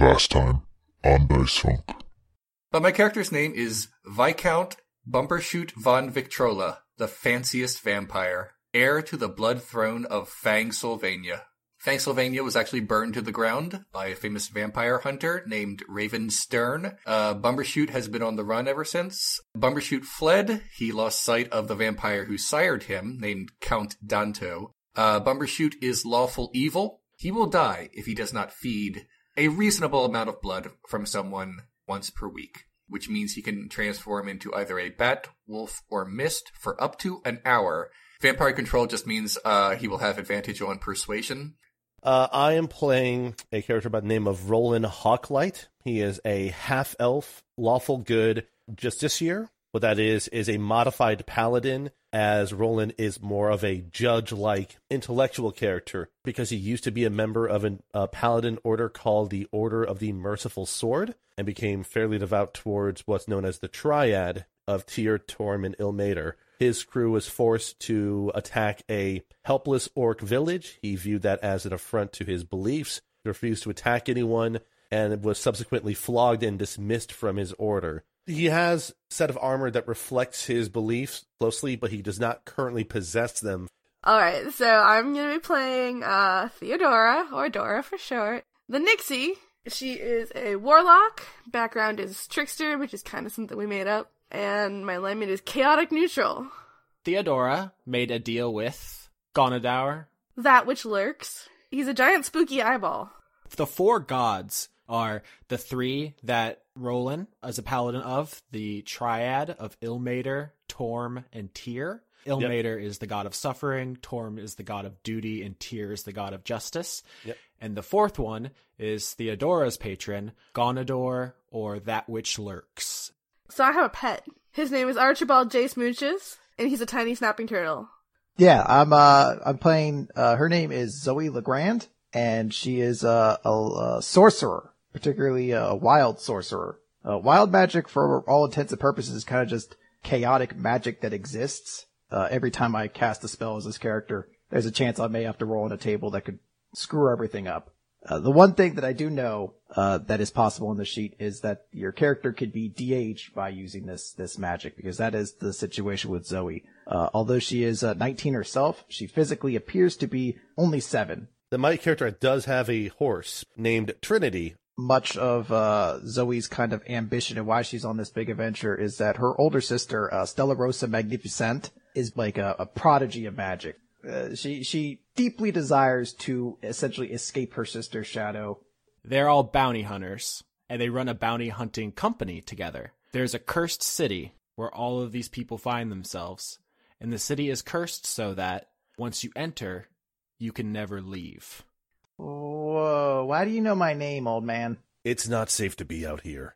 Last time on Dice Funk. But my character's name is Viscount Bumbershoot von Victrola, the fanciest vampire, heir to the blood throne of Fangsylvania. Fangsylvania was actually burned to the ground by a famous vampire hunter named Raven Stern. Bumbershoot has been on the run ever since. Bumbershoot fled. He lost sight of the vampire who sired him, named Count Danto. Bumbershoot is lawful evil. He will die if he does not feed a reasonable amount of blood from someone once per week, which means he can transform into either a bat, wolf, or mist for up to an hour. Vampire control just means he will have advantage on persuasion. I am playing a character by the name of Roland Hawklight. He is a half-elf, lawful good justiciar. What that is a modified paladin, as Roland is more of a judge-like intellectual character because he used to be a member of a paladin order called the Order of the Merciful Sword and became fairly devout towards what's known as the Triad of Tyr, Torm, and Ilmater. His crew was forced to attack a helpless orc village. He viewed that as an affront to his beliefs, refused to attack anyone, and was subsequently flogged and dismissed from his order. He has a set of armor that reflects his beliefs closely, but he does not currently possess them. All right, so I'm going to be playing Theodora, or Dora for short, the Nixie. She is a warlock. Background is trickster, which is kind of something we made up. And my alignment is chaotic neutral. Theodora made a deal with Gonadour, that which lurks. He's a giant spooky eyeball. The four gods are the three that Roland as a paladin of, the triad of Ilmater, Torm, and Tyr. Ilmater is the god of suffering, Torm is the god of duty, and Tyr is the god of justice. Yep. And the fourth one is Theodora's patron, Gonadour, or that which lurks. So I have a pet. His name is Archibald Jace Munches, and he's a tiny snapping turtle. Yeah, I'm playing, her name is Zoe Legrand, and she is a sorcerer. Particularly a wild sorcerer. Wild magic, for all intents and purposes, is kind of just chaotic magic that exists. Every time I cast a spell as this character, there's a chance I may have to roll on a table that could screw everything up. The one thing that I do know that is possible on the sheet is that your character could be DH'd by using this magic, because that is the situation with Zoe. Although she is 19 herself, she physically appears to be only 7. My character does have a horse named Trinity. Much of Zoe's kind of ambition and why she's on this big adventure is that her older sister, Stella Rosa Magnificent, is like a prodigy of magic. She deeply desires to essentially escape her sister's shadow. They're all bounty hunters, and they run a bounty hunting company together. There's a cursed city where all of these people find themselves, and the city is cursed so that once you enter, you can never leave. Whoa, why do you know my name, old man? It's not safe to be out here.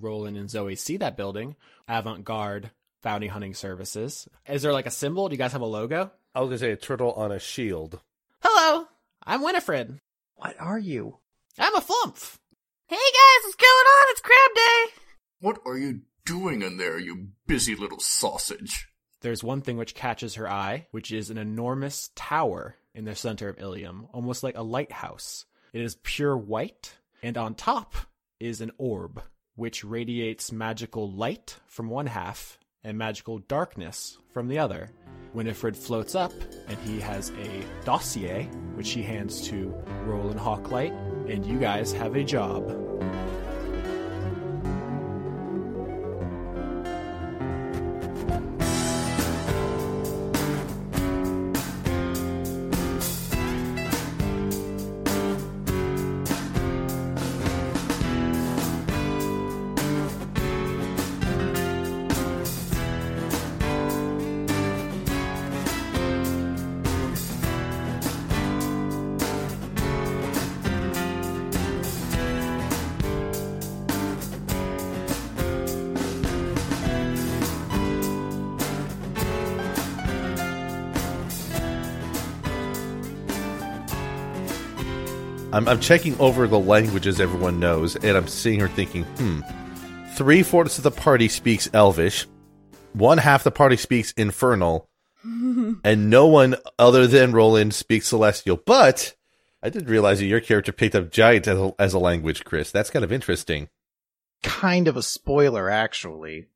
Roland and Zoe see that building, Avant-garde, bounty hunting services. Is there like a symbol? Do you guys have a logo? I was going to say a turtle on a shield. Hello, I'm Winifred. What are you? I'm a flumph. Hey guys, what's going on? It's crab day. What are you doing in there, you busy little sausage? There's one thing which catches her eye, which is an enormous tower in the center of Ilium, almost like a lighthouse. It is pure white, and on top is an orb, which radiates magical light from one half and magical darkness from the other. Winifred floats up, and he has a dossier, which he hands to Roland Hawklight, and you guys have a job. I'm checking over the languages everyone knows, and I'm seeing her thinking, 3/4 of the party speaks Elvish, 1/2 the party speaks Infernal, and no one other than Roland speaks Celestial. But I didn't realize that your character picked up giant as a language, Chris. That's kind of interesting. Kind of a spoiler, actually.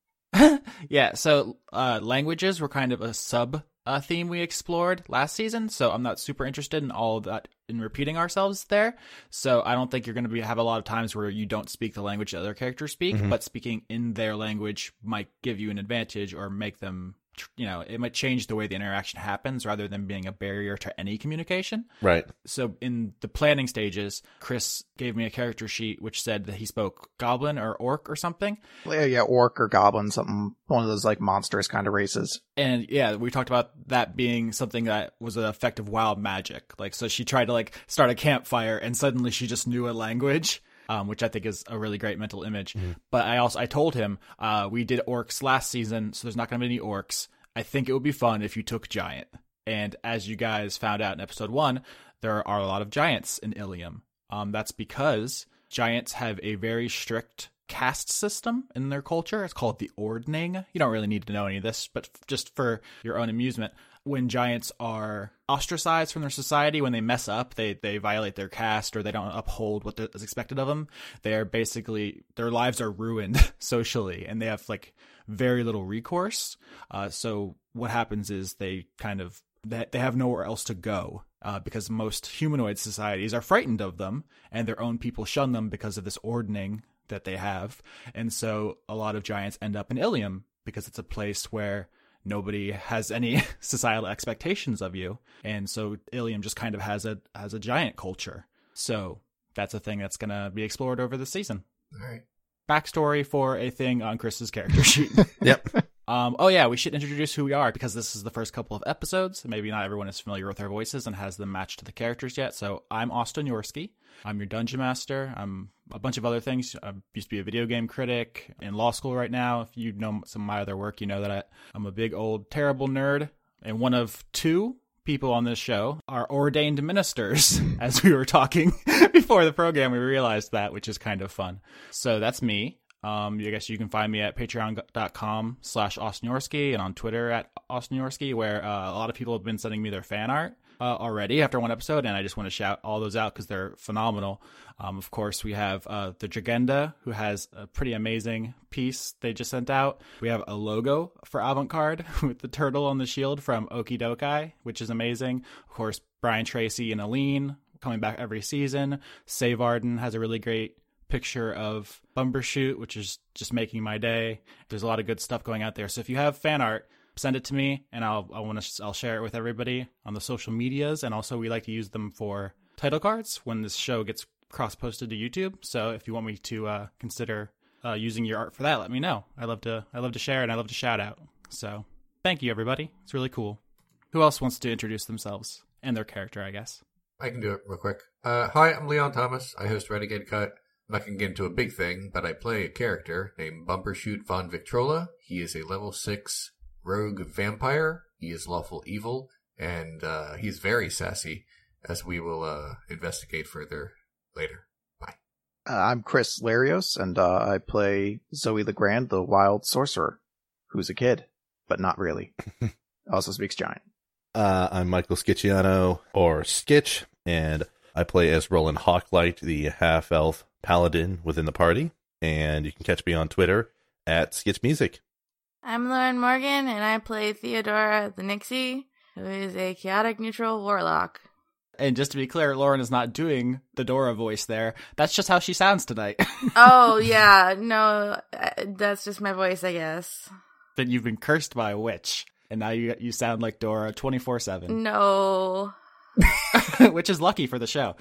Yeah, so languages were kind of a sub-theme we explored last season, so I'm not super interested in all of that, in repeating ourselves there. So I don't think you're going to have a lot of times where you don't speak the language that other characters speak, mm-hmm. but speaking in their language might give you an advantage or make them... you know, it might change the way the interaction happens rather than being a barrier to any communication. Right. So in the planning stages, Chris gave me a character sheet which said that he spoke goblin or orc or something. Yeah, orc or goblin, something, one of those like monstrous kind of races. And yeah, we talked about that being something that was an effect of wild magic. Like, so she tried to like start a campfire and suddenly she just knew a language. Which I think is a really great mental image. Mm-hmm. But I told him we did orcs last season, so there's not going to be any orcs. I think it would be fun if you took giant. And as you guys found out in episode 1, there are a lot of giants in Ilium. That's because giants have a very strict caste system in their culture. It's called the Ordning. You don't really need to know any of this, but just for your own amusement. When giants are ostracized from their society, when they mess up, they violate their caste or they don't uphold what is expected of them, they are basically, their lives are ruined socially and they have like very little recourse. So what happens is they kind of, they have nowhere else to go because most humanoid societies are frightened of them and their own people shun them because of this ordning that they have. And so a lot of giants end up in Ilium because it's a place where nobody has any societal expectations of you. And so Ilium just kind of has a giant culture. So that's a thing that's going to be explored over the season. All right. Backstory for a thing on Chris's character sheet. Yep. Oh yeah, we should introduce who we are because this is the first couple of episodes. Maybe not everyone is familiar with our voices and has them matched to the characters yet. So I'm Austin Yorsky. I'm your dungeon master. I'm a bunch of other things. I used to be a video game critic in law school right now. If you know some of my other work, you know that I'm a big old terrible nerd. And one of two people on this show are ordained ministers. As we were talking before the program, we realized that, which is kind of fun. So that's me. I guess you can find me at patreon.com/AustinYorsky and on Twitter at AustinYorsky, where a lot of people have been sending me their fan art. Already after one episode, and I just want to shout all those out because they're phenomenal. Of course, we have the Jagenda, who has a pretty amazing piece they just sent out. We have a logo for Avant-garde with the turtle on the shield from Okidokai, which is amazing. Of course, Brian Tracy and Aline coming back every season. Save Arden has a really great picture of Bumbershoot, which is just making my day. There's a lot of good stuff going out there. So if you have fan art, send it to me, and I'll share it with everybody on the social medias, and also we like to use them for title cards when this show gets cross-posted to YouTube. So if you want me to consider using your art for that, let me know. I love to share and I love to shout out. So thank you, everybody. It's really cool. Who else wants to introduce themselves and their character? I guess I can do it real quick. Hi, I'm Leon Thomas. I host Renegade Cut. I'm not going to get into a big thing, but I play a character named Bumbershoot von Victrola. He is a level 6. Rogue vampire. He is lawful evil, and he's very sassy, as we will investigate further later. Bye. I'm Chris Larios, and I play Zoe Legrand, the wild sorcerer, who's a kid, but not really. Also speaks giant. I'm Michael Schicciano, or Skitch, and I play as Roland Hawklight, the half-elf paladin within the party, and you can catch me on Twitter at Skitch Music. I'm Lauren Morgan, and I play Theodora the Nixie, who is a chaotic neutral warlock. And just to be clear, Lauren is not doing the Dora voice there. That's just how she sounds tonight. Oh, yeah. No, that's just my voice, I guess. That you've been cursed by a witch, and now you sound like Dora 24/7. No. Which is lucky for the show.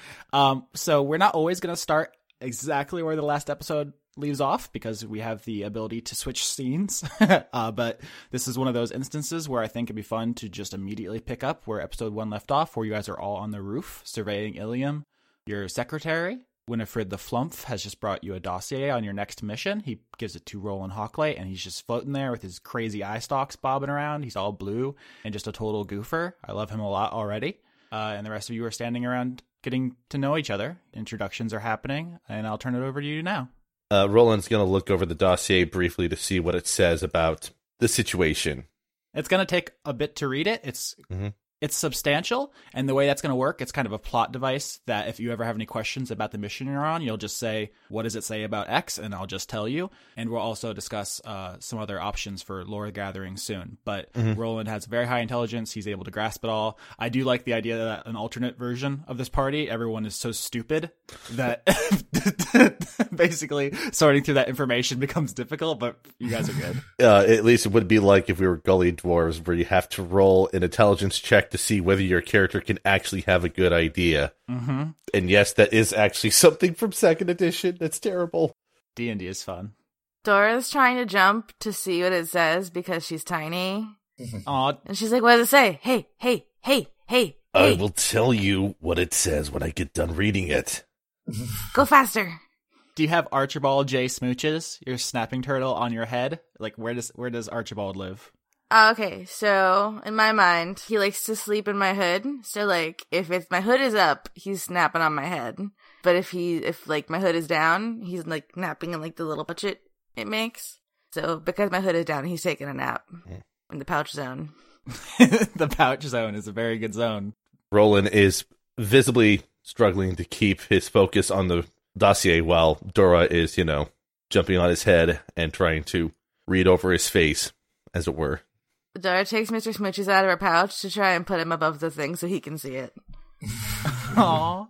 So we're not always going to start exactly where the last episode leaves off because we have the ability to switch scenes. But this is one of those instances where I think it'd be fun to just immediately pick up where episode 1 left off, where you guys are all on the roof surveying Ilium. Your secretary, Winifred the Flumph, has just brought you a dossier on your next mission. He gives it to Roland Hawklight, and he's just floating there with his crazy eye stalks bobbing around. He's all blue and just a total goofer. I love him a lot already. And the rest of you are standing around getting to know each other. Introductions are happening, and I'll turn it over to you now. Roland's going to look over the dossier briefly to see what it says about the situation. It's going to take a bit to read it. It's It's substantial, and the way that's going to work, it's kind of a plot device that if you ever have any questions about the mission you're on, you'll just say, what does it say about X? And I'll just tell you. And we'll also discuss some other options for lore gathering soon. But Roland has very high intelligence. He's able to grasp it all. I do like the idea that an alternate version of this party, everyone is so stupid that basically sorting through that information becomes difficult, but you guys are good. At least it would be like if we were Gully Dwarves, where you have to roll an intelligence check to see whether your character can actually have a good idea. Mm-hmm. And yes, that is actually something from 2nd edition. That's terrible. D&D is fun. Dora's trying to jump to see what it says because she's tiny. And she's like, what does it say? Hey. I will tell you what it says when I get done reading it. Go faster. Do you have Archibald Jace Munches, your snapping turtle, on your head? Like, where does Archibald live? Okay, so in my mind, he likes to sleep in my hood. So, like, if my hood is up, he's snapping on my head. But if my hood is down, he's like napping in like the little pouch it makes. So because my hood is down, he's taking a nap in the pouch zone. The pouch zone is a very good zone. Roland is visibly struggling to keep his focus on the dossier while Dora is, jumping on his head and trying to read over his face, as it were. Dora takes Mr. Smooches out of her pouch to try and put him above the thing so he can see it. Aww.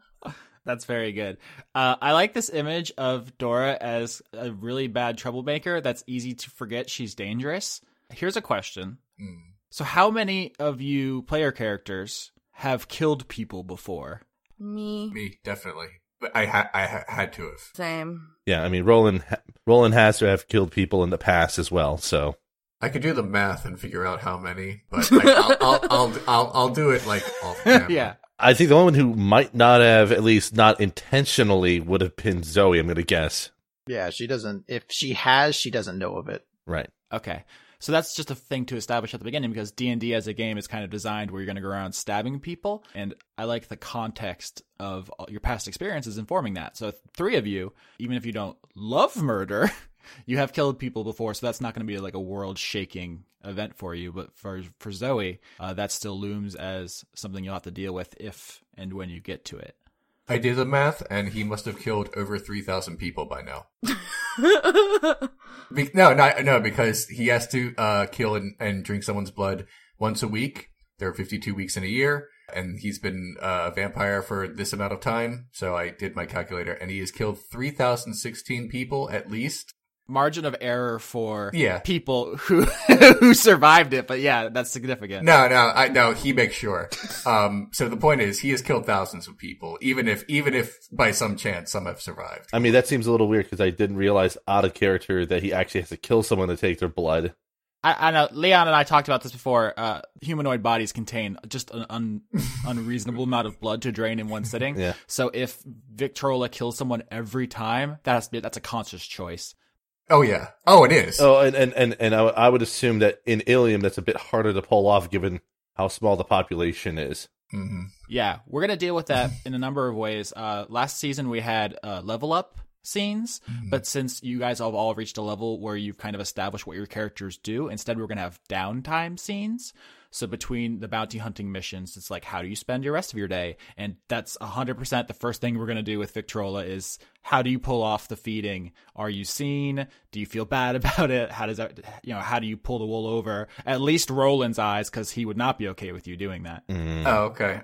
That's very good. I like this image of Dora as a really bad troublemaker that's easy to forget she's dangerous. Here's a question. So how many of you player characters have killed people before? Me, definitely. But I had to have. Same. Yeah, I mean, Roland has to have killed people in the past as well, so... I could do the math and figure out how many, but like, I'll do it like off camera. Yeah, I think the one who might not have, at least not intentionally, would have been Zoe. I'm going to guess. Yeah, she doesn't. If she has, she doesn't know of it. Right. Okay. So that's just a thing to establish at the beginning, because D&D as a game is kind of designed where you're going to go around stabbing people, and I like the context of your past experiences informing that. So 3 of you, even if you don't love murder, you have killed people before, so that's not going to be like a world-shaking event for you. But for Zoe, that still looms as something you'll have to deal with if and when you get to it. I did the math, and he must have killed over 3,000 people by now. No, because he has to kill and drink someone's blood once a week. There are 52 weeks in a year, and he's been a vampire for this amount of time. So I did my calculator, and he has killed 3,016 people at least. Margin of error for people who survived it, but yeah, that's significant. No, he makes sure. So the point is, he has killed thousands of people, even if by some chance some have survived. I mean, that seems a little weird because I didn't realize out of character that he actually has to kill someone to take their blood. I know Leon and I talked about this before. Humanoid bodies contain just an unreasonable amount of blood to drain in one sitting. Yeah. So if Victrola kills someone every time, that's a conscious choice. Oh, yeah. Oh, it is. Oh, and I would assume that in Ilium, that's a bit harder to pull off given how small the population is. Mm-hmm. Yeah, we're going to deal with that in a number of ways. Last season, we had level up scenes, but since you guys have all reached a level where you've kind of established what your characters do, instead we're going to have downtime scenes. So between the bounty hunting missions, it's like, how do you spend your rest of your day? And that's 100% the first thing we're going to do with Victrola is, how do you pull off the feeding? Are you seen? Do you feel bad about it? How do you pull the wool over? At least Roland's eyes, because he would not be okay with you doing that. Oh, okay.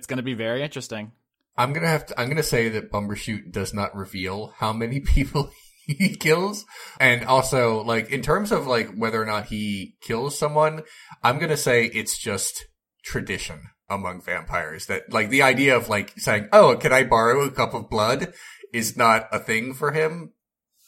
It's gonna be very interesting. I'm gonna say that Bumbershoot does not reveal how many people he kills, and also, like, in terms of like whether or not he kills someone, I'm gonna say it's just tradition among vampires that, like, the idea of like saying, "Oh, can I borrow a cup of blood?" is not a thing for him.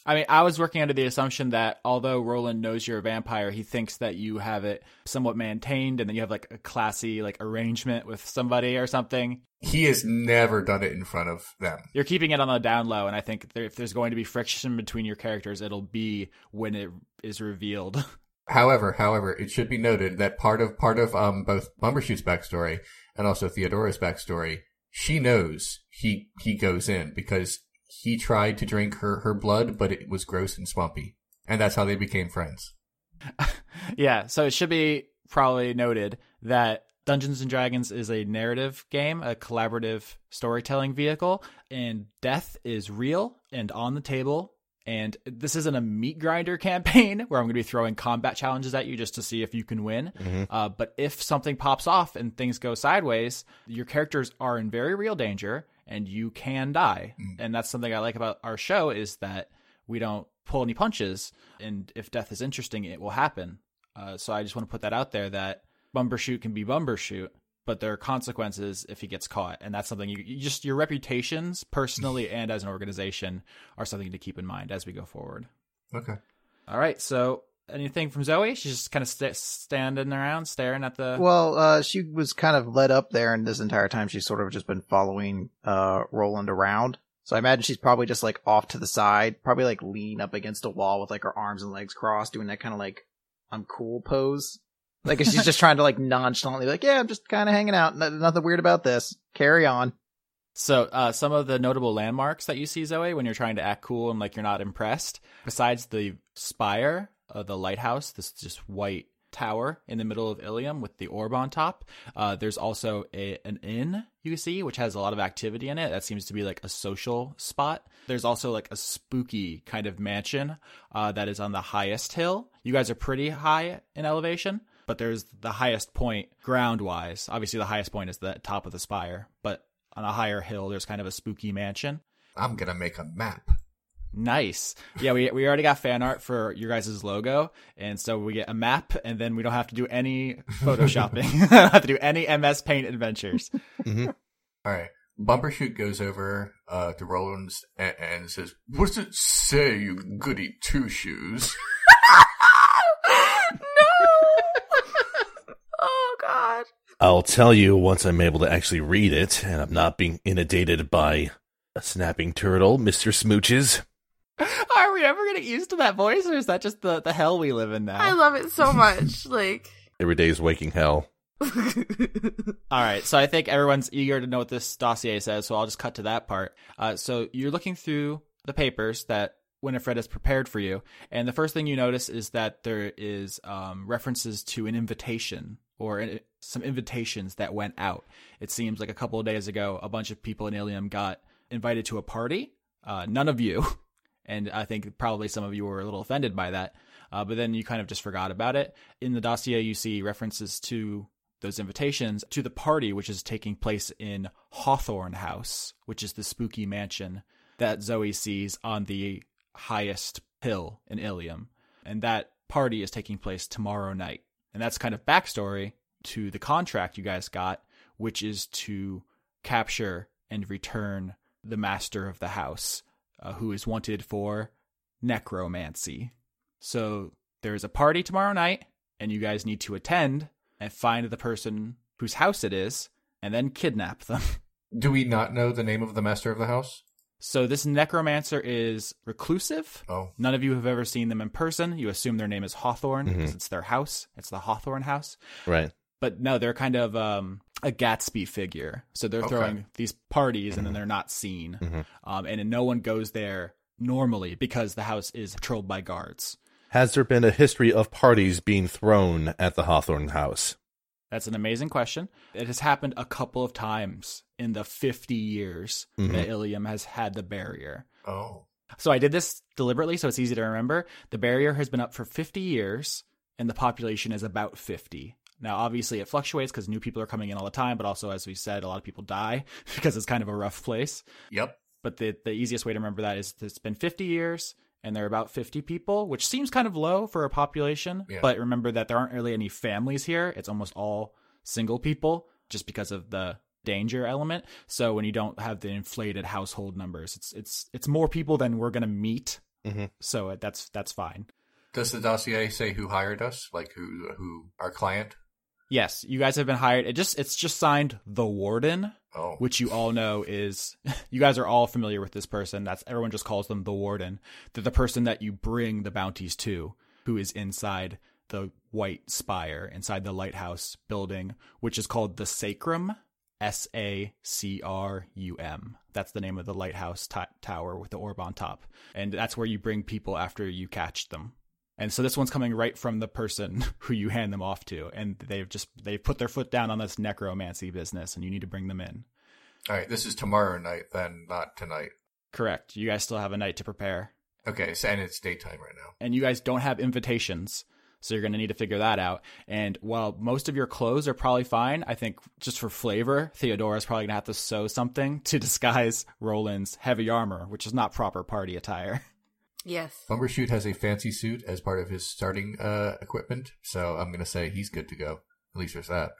I mean, I was working under the assumption that although Roland knows you're a vampire, he thinks that you have it somewhat maintained and that you have like a classy like arrangement with somebody or something. He has never done it in front of them. You're keeping it on the down low, and I think if there's going to be friction between your characters, it'll be when it is revealed. However, it should be noted that part of both Bumbershoot's backstory and also Theodora's backstory, she knows he goes in because he tried to drink her blood, but it was gross and swampy. And that's how they became friends. Yeah, so it should be probably noted that Dungeons & Dragons is a narrative game, a collaborative storytelling vehicle, and death is real and on the table. And this isn't a meat grinder campaign where I'm going to be throwing combat challenges at you just to see if you can win. Mm-hmm. But if something pops off and things go sideways, your characters are in very real danger and you can die. Mm-hmm. And that's something I like about our show is that we don't pull any punches. And if death is interesting, it will happen. So I just want to put that out there that Bumbershoot can be Bumbershoot, but there are consequences if he gets caught. And that's something you just, your reputations personally and as an organization are something to keep in mind as we go forward. Okay. All right. So anything from Zoe? She's just kind of standing around staring at the... Well, she was kind of led up there, and this entire time she's sort of just been following Roland around. So I imagine she's probably just like off to the side, probably like leaning up against a wall with like her arms and legs crossed, doing that kind of like I'm cool pose. Like she's just trying to like nonchalantly be like, yeah, I'm just kind of hanging out. Nothing weird about this. Carry on. So some of the notable landmarks that you see, Zoe, when you're trying to act cool and like you're not impressed, besides the spire of the lighthouse, this just white tower in the middle of Ilium with the orb on top, there's also an inn you see, which has a lot of activity in it. That seems to be like a social spot. There's also like a spooky kind of mansion that is on the highest hill. You guys are pretty high in elevation. But there's the highest point ground-wise. Obviously, the highest point is the top of the spire. But on a higher hill, there's kind of a spooky mansion. I'm going to make a map. Nice. Yeah, we already got fan art for your guys' logo. And so we get a map, and then we don't have to do any photoshopping. We don't have to do any MS Paint adventures. Mm-hmm. All right. Bumbershoot goes over to Roland and says, "What does it say, you goody two-shoes?" I'll tell you once I'm able to actually read it, and I'm not being inundated by a snapping turtle, Mr. Smooches. Are we ever going to get used to that voice, or is that just the hell we live in now? I love it so much. Like every day is waking hell. All right, so I think everyone's eager to know what this dossier says, so I'll just cut to that part. So you're looking through the papers that Winifred has prepared for you, and the first thing you notice is that there is references to an invitation. Or some invitations that went out. It seems like a couple of days ago, a bunch of people in Ilium got invited to a party. None of you. And I think probably some of you were a little offended by that. But then you kind of just forgot about it. In the dossier, you see references to those invitations to the party, which is taking place in Hawthorne House, which is the spooky mansion that Zoe sees on the highest hill in Ilium. And that party is taking place tomorrow night. And that's kind of backstory to the contract you guys got, which is to capture and return the master of the house, who is wanted for necromancy. So there's a party tomorrow night, and you guys need to attend and find the person whose house it is, and then kidnap them. Do we not know the name of the master of the house? So this necromancer is reclusive. Oh. None of you have ever seen them in person. You assume their name is Hawthorne because it's their house. It's the Hawthorne House. Right. But no, they're kind of a Gatsby figure. So they're throwing these parties and then they're not seen. And no one goes there normally because the house is patrolled by guards. Has there been a history of parties being thrown at the Hawthorne House? That's an amazing question. It has happened a couple of times in the 50 years that Ilium has had the barrier. Oh. So I did this deliberately, so it's easy to remember. The barrier has been up for 50 years, and the population is about 50. Now, obviously, it fluctuates because new people are coming in all the time, but also, as we said, a lot of people die because it's kind of a rough place. Yep. But the easiest way to remember that is it's been 50 years, and there are about 50 people, which seems kind of low for a population. Yeah. But remember that there aren't really any families here. It's almost all single people just because of the danger element. So when you don't have the inflated household numbers, it's more people than we're going to meet. Mm-hmm. So that's fine. Does the dossier say who hired us? Like who our client? Yes, you guys have been hired. It's just signed The Warden, which you all know is, you guys are all familiar with this person. That's everyone just calls them The Warden. They're the person that you bring the bounties to, who is inside the white spire, inside the lighthouse building, which is called the Sacrum, S-A-C-R-U-M. That's the name of the lighthouse tower with the orb on top. And that's where you bring people after you catch them. And so this one's coming right from the person who you hand them off to. And they've put their foot down on this necromancy business, and you need to bring them in. All right. This is tomorrow night then, not tonight. Correct. You guys still have a night to prepare. Okay. So, and it's daytime right now. And you guys don't have invitations. So you're going to need to figure that out. And while most of your clothes are probably fine, I think just for flavor, Theodora's probably going to have to sew something to disguise Roland's heavy armor, which is not proper party attire. Yes. Bumbershoot has a fancy suit as part of his starting equipment, so I'm going to say he's good to go. At least there's that.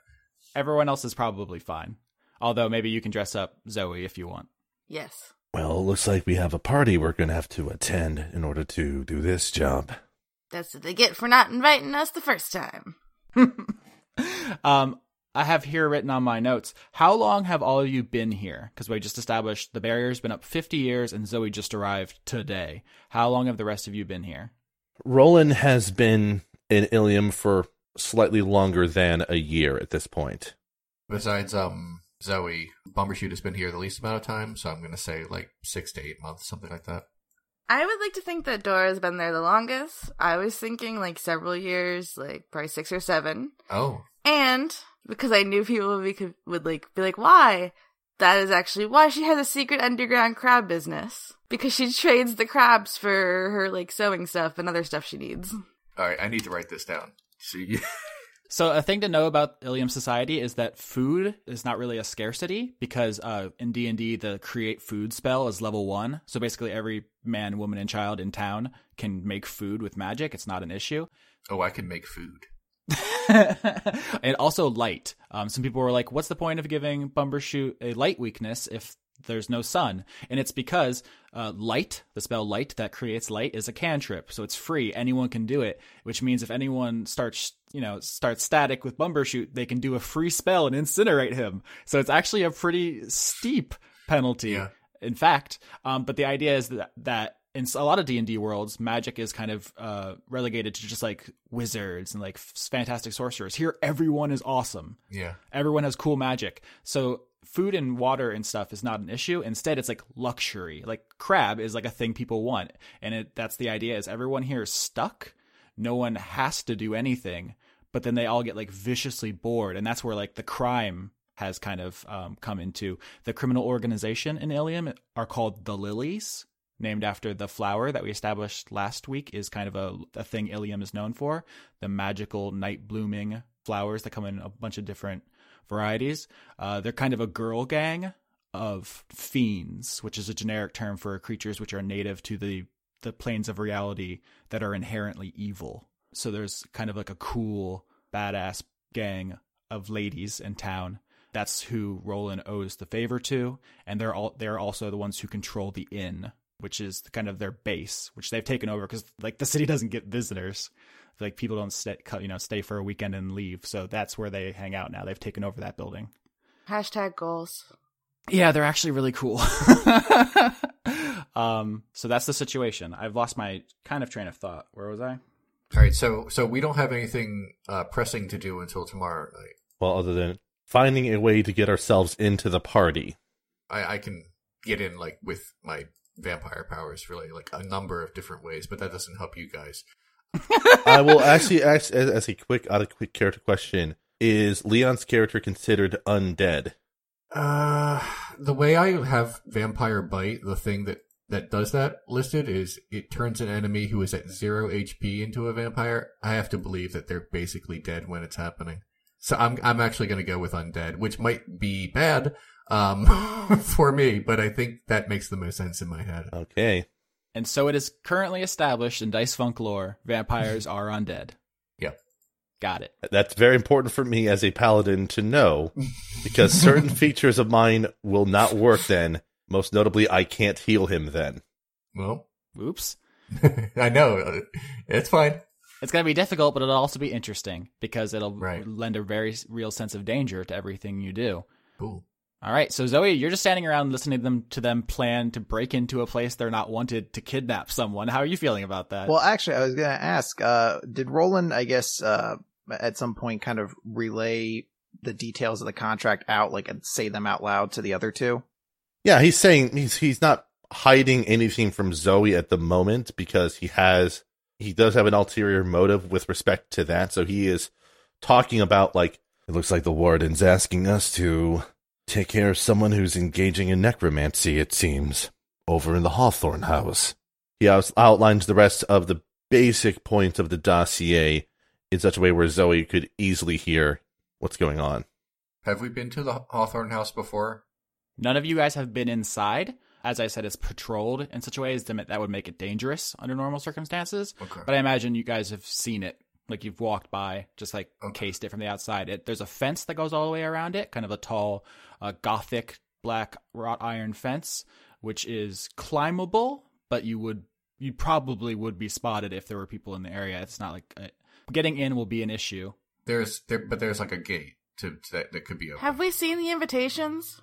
Everyone else is probably fine. Although maybe you can dress up Zoe if you want. Yes. Well, looks like we have a party we're going to have to attend in order to do this job. That's what they get for not inviting us the first time. I have here written on my notes, how long have all of you been here? Because we just established the barrier's been up 50 years and Zoe just arrived today. How long have the rest of you been here? Roland has been in Ilium for slightly longer than a year at this point. Besides Zoe, Bumbershoot has been here the least amount of time, so I'm going to say like 6 to 8 months, something like that. I would like to think that Dora's been there the longest. I was thinking like several years, like probably 6 or 7. Oh. And because I knew people would like be like, why? That is actually why she has a secret underground crab business. Because she trades the crabs for her like sewing stuff and other stuff she needs. All right, I need to write this down. See. So a thing to know about Ilium society is that food is not really a scarcity because in D&D, the create food spell is level 1. So basically every man, woman, and child in town can make food with magic. It's not an issue. Oh, I can make food. And also light. Some people were like, what's the point of giving Bumbershoot a light weakness if there's no sun? And it's because light, the spell light that creates light, is a cantrip, so it's free. Anyone can do it, which means if anyone starts static with Bumbershoot, they can do a free spell and incinerate him. So it's actually a pretty steep penalty, yeah. In fact. But the idea is that in a lot of D&D worlds, magic is kind of relegated to just like wizards and like fantastic sorcerers. Here, everyone is awesome. Yeah. Everyone has cool magic. So food and water and stuff is not an issue. Instead, it's like luxury. Like crab is like a thing people want. And that's the idea is everyone here is stuck. No one has to do anything. But then they all get like viciously bored. And that's where like the crime has kind of come into. The criminal organization in Ilium are called the Lilies. Named after the flower that we established last week is kind of a thing Ilium is known for. The magical night blooming flowers that come in a bunch of different varieties. They're kind of a girl gang of fiends, which is a generic term for creatures which are native to the planes of reality that are inherently evil. So there's kind of like a cool, badass gang of ladies in town. That's who Roland owes the favor to. And they're also the ones who control the inn, which is kind of their base, which they've taken over because like the city doesn't get visitors. Like people don't stay for a weekend and leave. So that's where they hang out now. They've taken over that building. Hashtag goals. Yeah, they're actually really cool. So that's the situation. I've lost my kind of train of thought. Where was I? All right. So we don't have anything pressing to do until tomorrow night. Well, other than finding a way to get ourselves into the party. I can get in like with my vampire powers, really, like a number of different ways, but that doesn't help you guys. I will actually ask as a quick character question: is Leon's character considered undead? The way I have vampire bite, the thing that does that listed is it turns an enemy who is at 0 HP into a vampire. I have to believe that they're basically dead when it's happening. So I'm actually going to go with undead, which might be bad. For me, but I think that makes the most sense in my head. Okay. And so it is currently established in Dice Funk lore, vampires are undead. Yep. Got it. That's very important for me as a paladin to know, because certain features of mine will not work then. Most notably, I can't heal him then. Well. Oops. I know. It's fine. It's going to be difficult, but it'll also be interesting, because it'll lend a very real sense of danger to everything you do. Cool. All right, so Zoe, you're just standing around listening to them plan to break into a place they're not wanted to kidnap someone. How are you feeling about that? Well, actually, I was going to ask, did Roland, I guess, at some point kind of relay the details of the contract out, like, and say them out loud to the other two? Yeah, he's saying he's not hiding anything from Zoe at the moment because he has he does have an ulterior motive with respect to that. So he is talking about, like, it looks like the warden's asking us to take care of someone who's engaging in necromancy, it seems, over in the Hawthorne House. He outlines the rest of the basic points of the dossier in such a way where Zoe could easily hear what's going on. Have we been to the Hawthorne House before? None of you guys have been inside. As I said, it's patrolled in such a way as that would make it dangerous under normal circumstances. Okay. But I imagine you guys have seen it. Like, you've walked by, just, like, cased it from the outside. There's a fence that goes all the way around it, kind of a tall, Gothic, black, wrought iron fence, which is climbable, but you probably would be spotted if there were people in the area. It's not like... getting in will be an issue. There's like, a gate that could be open. Have we seen the invitations?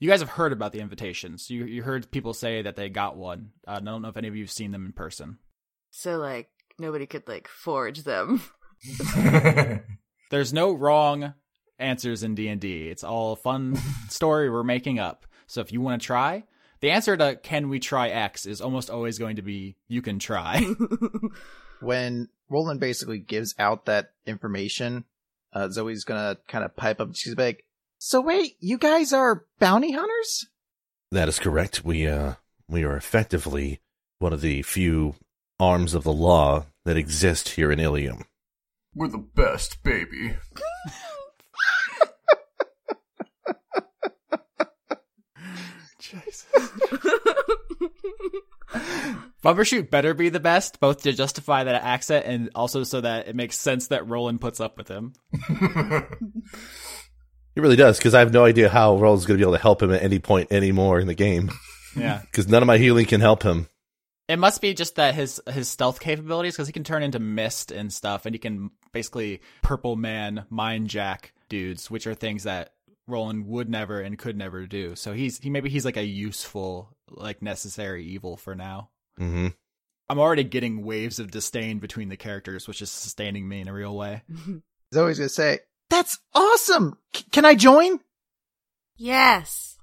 You guys have heard about the invitations. You heard people say that they got one. I don't know if any of you have seen them in person. So, like... nobody could, like, forge them. There's no wrong answers in D&D. It's all a fun story we're making up. So if you want to try, the answer to can we try X is almost always going to be you can try. When Roland basically gives out that information, Zoe's going to kind of pipe up. She's like, so wait, you guys are bounty hunters? That is correct. We are effectively one of the few arms of the law that exist here in Ilium. We're the best, baby. Jesus. Bumbershoot better be the best, both to justify that accent and also so that it makes sense that Roland puts up with him. He really does, because I have no idea how Roland's going to be able to help him at any point anymore in the game. Yeah. Because none of my healing can help him. It must be just that his stealth capabilities, because he can turn into mist and stuff, and he can basically purple man mind jack dudes, which are things that Roland would never and could never do. So he's like a useful, like, necessary evil for now. Mm-hmm. I'm already getting waves of disdain between the characters, which is sustaining me in a real way. Zoe's gonna say, "That's awesome! Can I join?" Yes.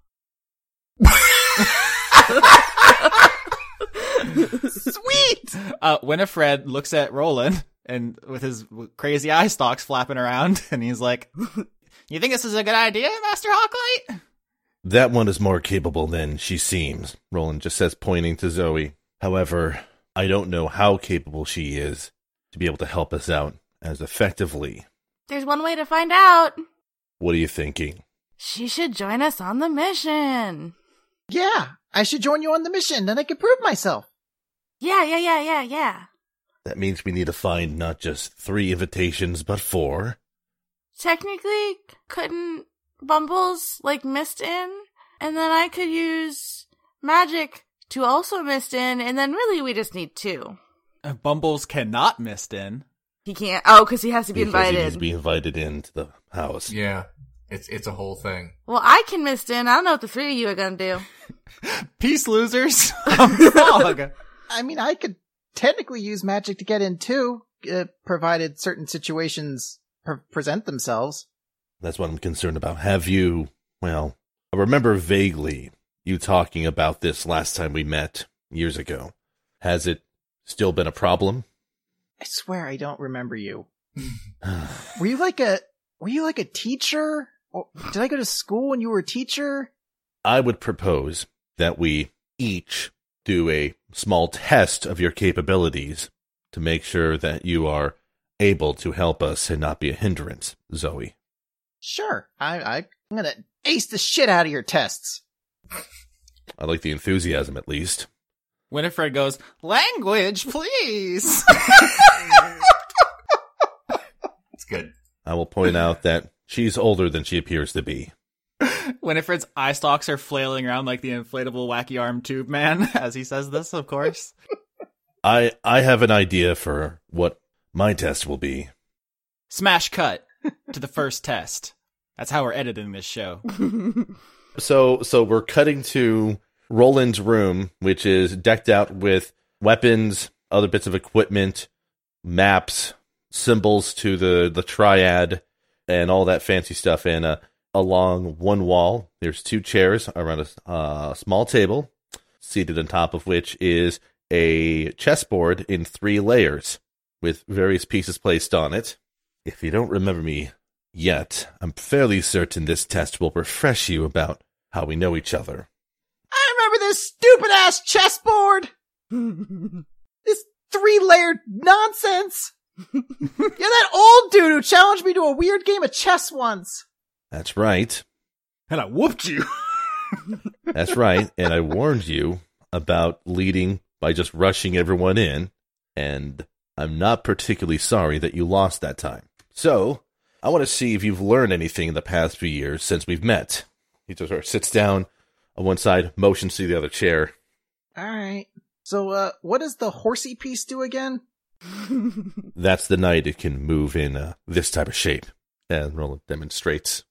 Sweet! Winifred looks at Roland and with his crazy eye stalks flapping around, and he's like, "You think this is a good idea, Master Hawklight?" "That one is more capable than she seems," Roland just says, pointing to Zoe. "However, I don't know how capable she is to be able to help us out as effectively." "There's one way to find out." "What are you thinking?" "She should join us on the mission." "Yeah, I should join you on the mission, then I can prove myself." Yeah. "That means we need to find not just 3 invitations, but 4. Technically, couldn't Bumbles, like, mist in? And then I could use magic to also mist in, and then really we just need 2. Bumbles cannot mist in. He can't. Oh, because he has to be invited. He has to be invited into the house. Yeah. It's a whole thing. Well, I can mist in. I don't know what the 3 of you are going to do. Peace, losers. Fog. I mean, I could technically use magic to get in, too, provided certain situations present themselves. That's what I'm concerned about. Have you... Well, I remember vaguely you talking about this last time we met years ago. Has it still been a problem? I swear I don't remember you. Were you like a teacher? Or did I go to school when you were a teacher? I would propose that we each do a small test of your capabilities to make sure that you are able to help us and not be a hindrance, Zoe. Sure. I'm going to ace the shit out of your tests. I like the enthusiasm, at least. Winifred goes, "Language, please." It's good. I will point out that she's older than she appears to be. Winifred's eye stalks are flailing around like the inflatable wacky arm tube man as he says this, of course. I have an idea for what my test will be. Smash cut to the first test. That's how we're editing this show. So we're cutting to Roland's room, which is decked out with weapons, other bits of equipment, maps, symbols to the triad, and all that fancy stuff. And along one wall, there's 2 chairs around a small table, seated on top of which is a chessboard in 3 layers with various pieces placed on it. If you don't remember me yet, I'm fairly certain this test will refresh you about how we know each other. I remember this stupid-ass chessboard! This 3-layered nonsense! Yeah, that old dude who challenged me to a weird game of chess once! That's right. And I whooped you! That's right, and I warned you about leading by just rushing everyone in, and I'm not particularly sorry that you lost that time. So, I want to see if you've learned anything in the past few years since we've met. He just sort of sits down on one side, motions to the other chair. All right. So, what does the horsey piece do again? That's the knight it can move in this type of shape. And Roland demonstrates.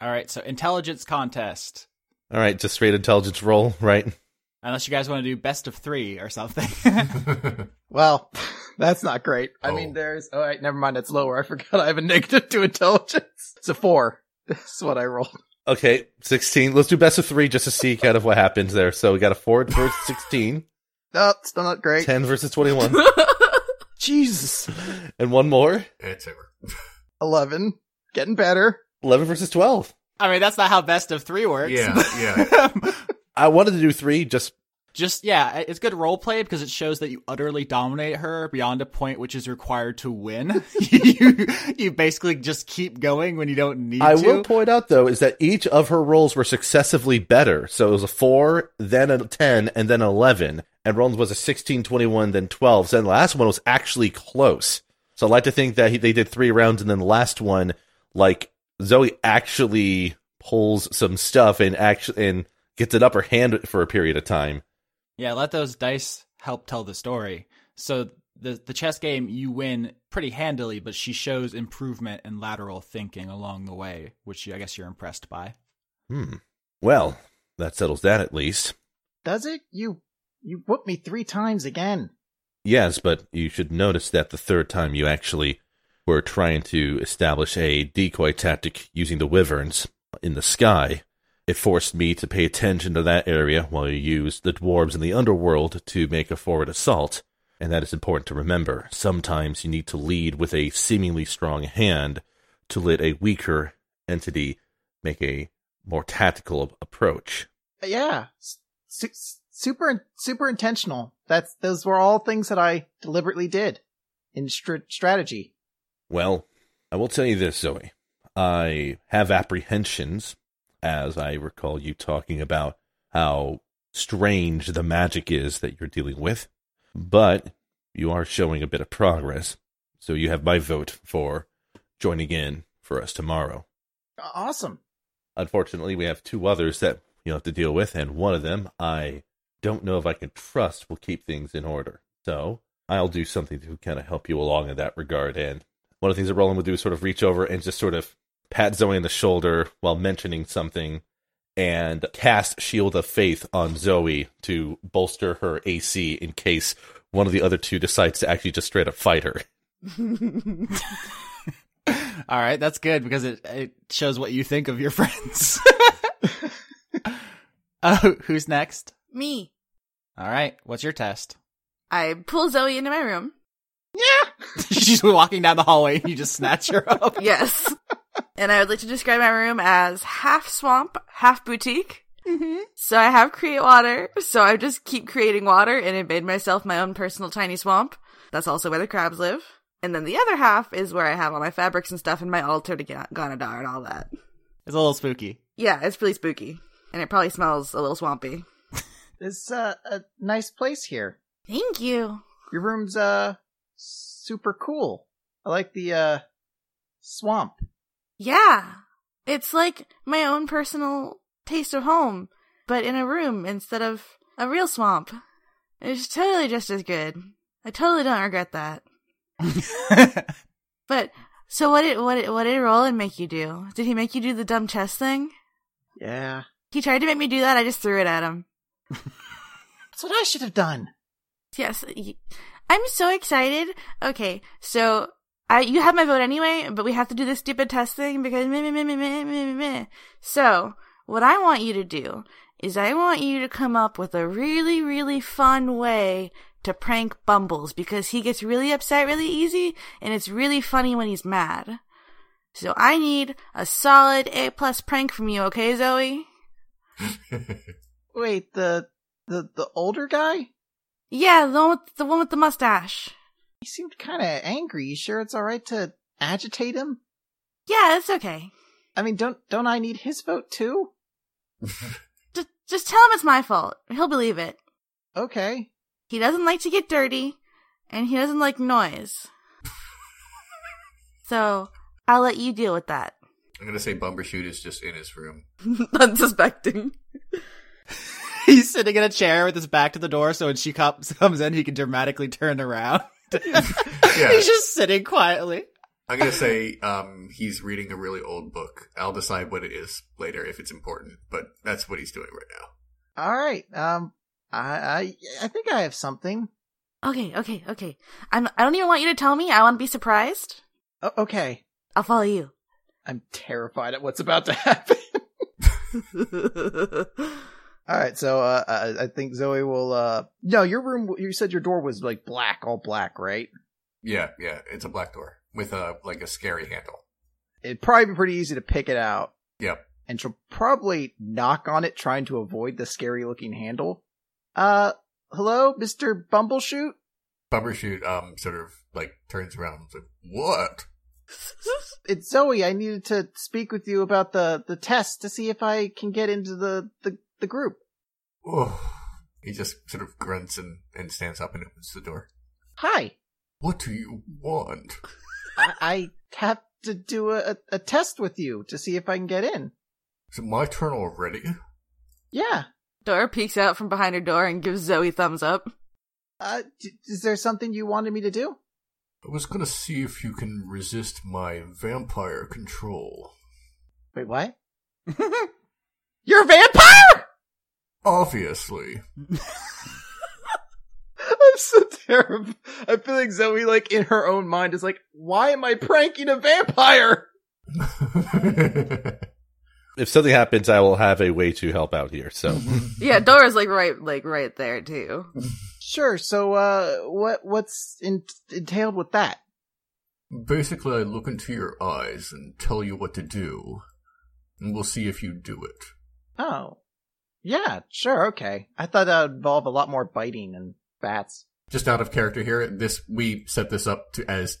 All right, so intelligence contest. All right, just straight intelligence roll, right? Unless you guys want to do best of 3 or something. Well, that's not great. I mean, there's... All right, never mind, it's lower. I forgot I have a negative to intelligence. It's a 4. That's what I rolled. Okay, 16. Let's do best of 3 just to see kind of what happens there. So we got a 4 versus 16. No, still not great. 10 versus 21. Jesus. And one more. It's over. 11. Getting better. 11 versus 12. I mean, that's not how best of 3 works. Yeah. I wanted to do 3, just yeah, it's good role play because it shows that you utterly dominate her beyond a point which is required to win. you basically just keep going when you don't need to. I will point out, though, is that each of her rolls were successively better. So it was a 4, then a 10, and then 11. And Roland was a 16, 21, then 12. So the last one was actually close. So I'd like to think that they did 3 rounds, and then the last one, like, Zoe actually pulls some stuff and gets an upper hand for a period of time. Yeah, let those dice help tell the story. So the chess game, you win pretty handily, but she shows improvement and lateral thinking along the way, which I guess you're impressed by. Well, that settles that at least. Does it? You whooped me 3 times again. Yes, but you should notice that the 3rd time you actually were trying to establish a decoy tactic using the wyverns in the sky. It forced me to pay attention to that area while you used the dwarves in the underworld to make a forward assault, and that is important to remember. Sometimes you need to lead with a seemingly strong hand to let a weaker entity make a more tactical approach. Yeah, super intentional. Those were all things that I deliberately did in strategy. Well, I will tell you this, Zoe. I have apprehensions, as I recall you talking about how strange the magic is that you're dealing with. But you are showing a bit of progress, so you have my vote for joining in for us tomorrow. Awesome. Unfortunately, we have 2 others that you'll have to deal with, and one of them I don't know if I can trust will keep things in order. So I'll do something to kind of help you along in that regard. And one of the things that Roland would do is sort of reach over and just sort of pat Zoe on the shoulder while mentioning something, and cast Shield of Faith on Zoe to bolster her AC in case one of the other 2 decides to actually just straight up fight her. All right, that's good because it shows what you think of your friends. Who's next? Me. All right, what's your test? I pull Zoe into my room. Yeah! She's walking down the hallway and you just snatch her up. Yes. And I would like to describe my room as half swamp, half boutique. Mm-hmm. So I have create water, so I just keep creating water, and I made myself my own personal tiny swamp. That's also where the crabs live. And then the other half is where I have all my fabrics and stuff and my altar to Gonadour and all that. It's a little spooky. Yeah, it's really spooky. And it probably smells a little swampy. It's a nice place here. Thank you. Your room's super cool. I like the swamp. Yeah, it's like my own personal taste of home, but in a room instead of a real swamp. It's totally just as good. I totally don't regret that. But so what did Roland make you do? Did he make you do the dumb chess thing? Yeah. He tried to make me do that. I just threw it at him. That's what I should have done. Yes, I'm so excited. Okay, so. You have my vote anyway, but we have to do this stupid test thing because meh. So, what I want you to do is I want you to come up with a really, really fun way to prank Bumbles because he gets really upset really easy and it's really funny when he's mad. So I need a solid A+ prank from you, okay, Zoe? Wait, the older guy? Yeah, the one with the mustache. He seemed kind of angry. You sure it's all right to agitate him? Yeah, it's okay. I mean, don't I need his vote too? Just tell him it's my fault. He'll believe it. Okay. He doesn't like to get dirty, and he doesn't like noise. So I'll let you deal with that. I'm going to say Bumbershoot is just in his room. Unsuspecting. He's sitting in a chair with his back to the door, so when she comes in, he can dramatically turn around. Yeah. He's just sitting quietly. I'm going to say he's reading a really old book. I'll decide what it is later if it's important, but that's what he's doing right now. All right. I think I have something. Okay. I don't even want you to tell me. I want to be surprised. Okay. I'll follow you. I'm terrified at what's about to happen. All right, so I think Zoe will... No, your room... You said your door was, like, all black, right? Yeah. It's a black door with, a scary handle. It'd probably be pretty easy to pick it out. Yep. And she'll probably knock on it, trying to avoid the scary-looking handle. Hello, Mr. Bumbershoot? Bumbershoot, turns around and is like, what? It's Zoe. I needed to speak with you about the test to see if I can get into the group. Oh, he just sort of grunts and stands up and opens the door. Hi. What do you want? I have to do a test with you to see if I can get in. Is it my turn already? Yeah. Dora peeks out from behind her door and gives Zoe thumbs up. Is there something you wanted me to do? I was going to see if you can resist my vampire control. Wait, what? You're a vampire?! Obviously. I'm so terrible. I feel like Zoe, in her own mind is like, why am I pranking a vampire? If something happens, I will have a way to help out here, so. Yeah, Dora's, right there, too. Sure, so, what's entailed with that? Basically, I look into your eyes and tell you what to do, and we'll see if you do it. Oh. Yeah, sure, okay. I thought that would involve a lot more biting and bats. Just out of character here, we set this up as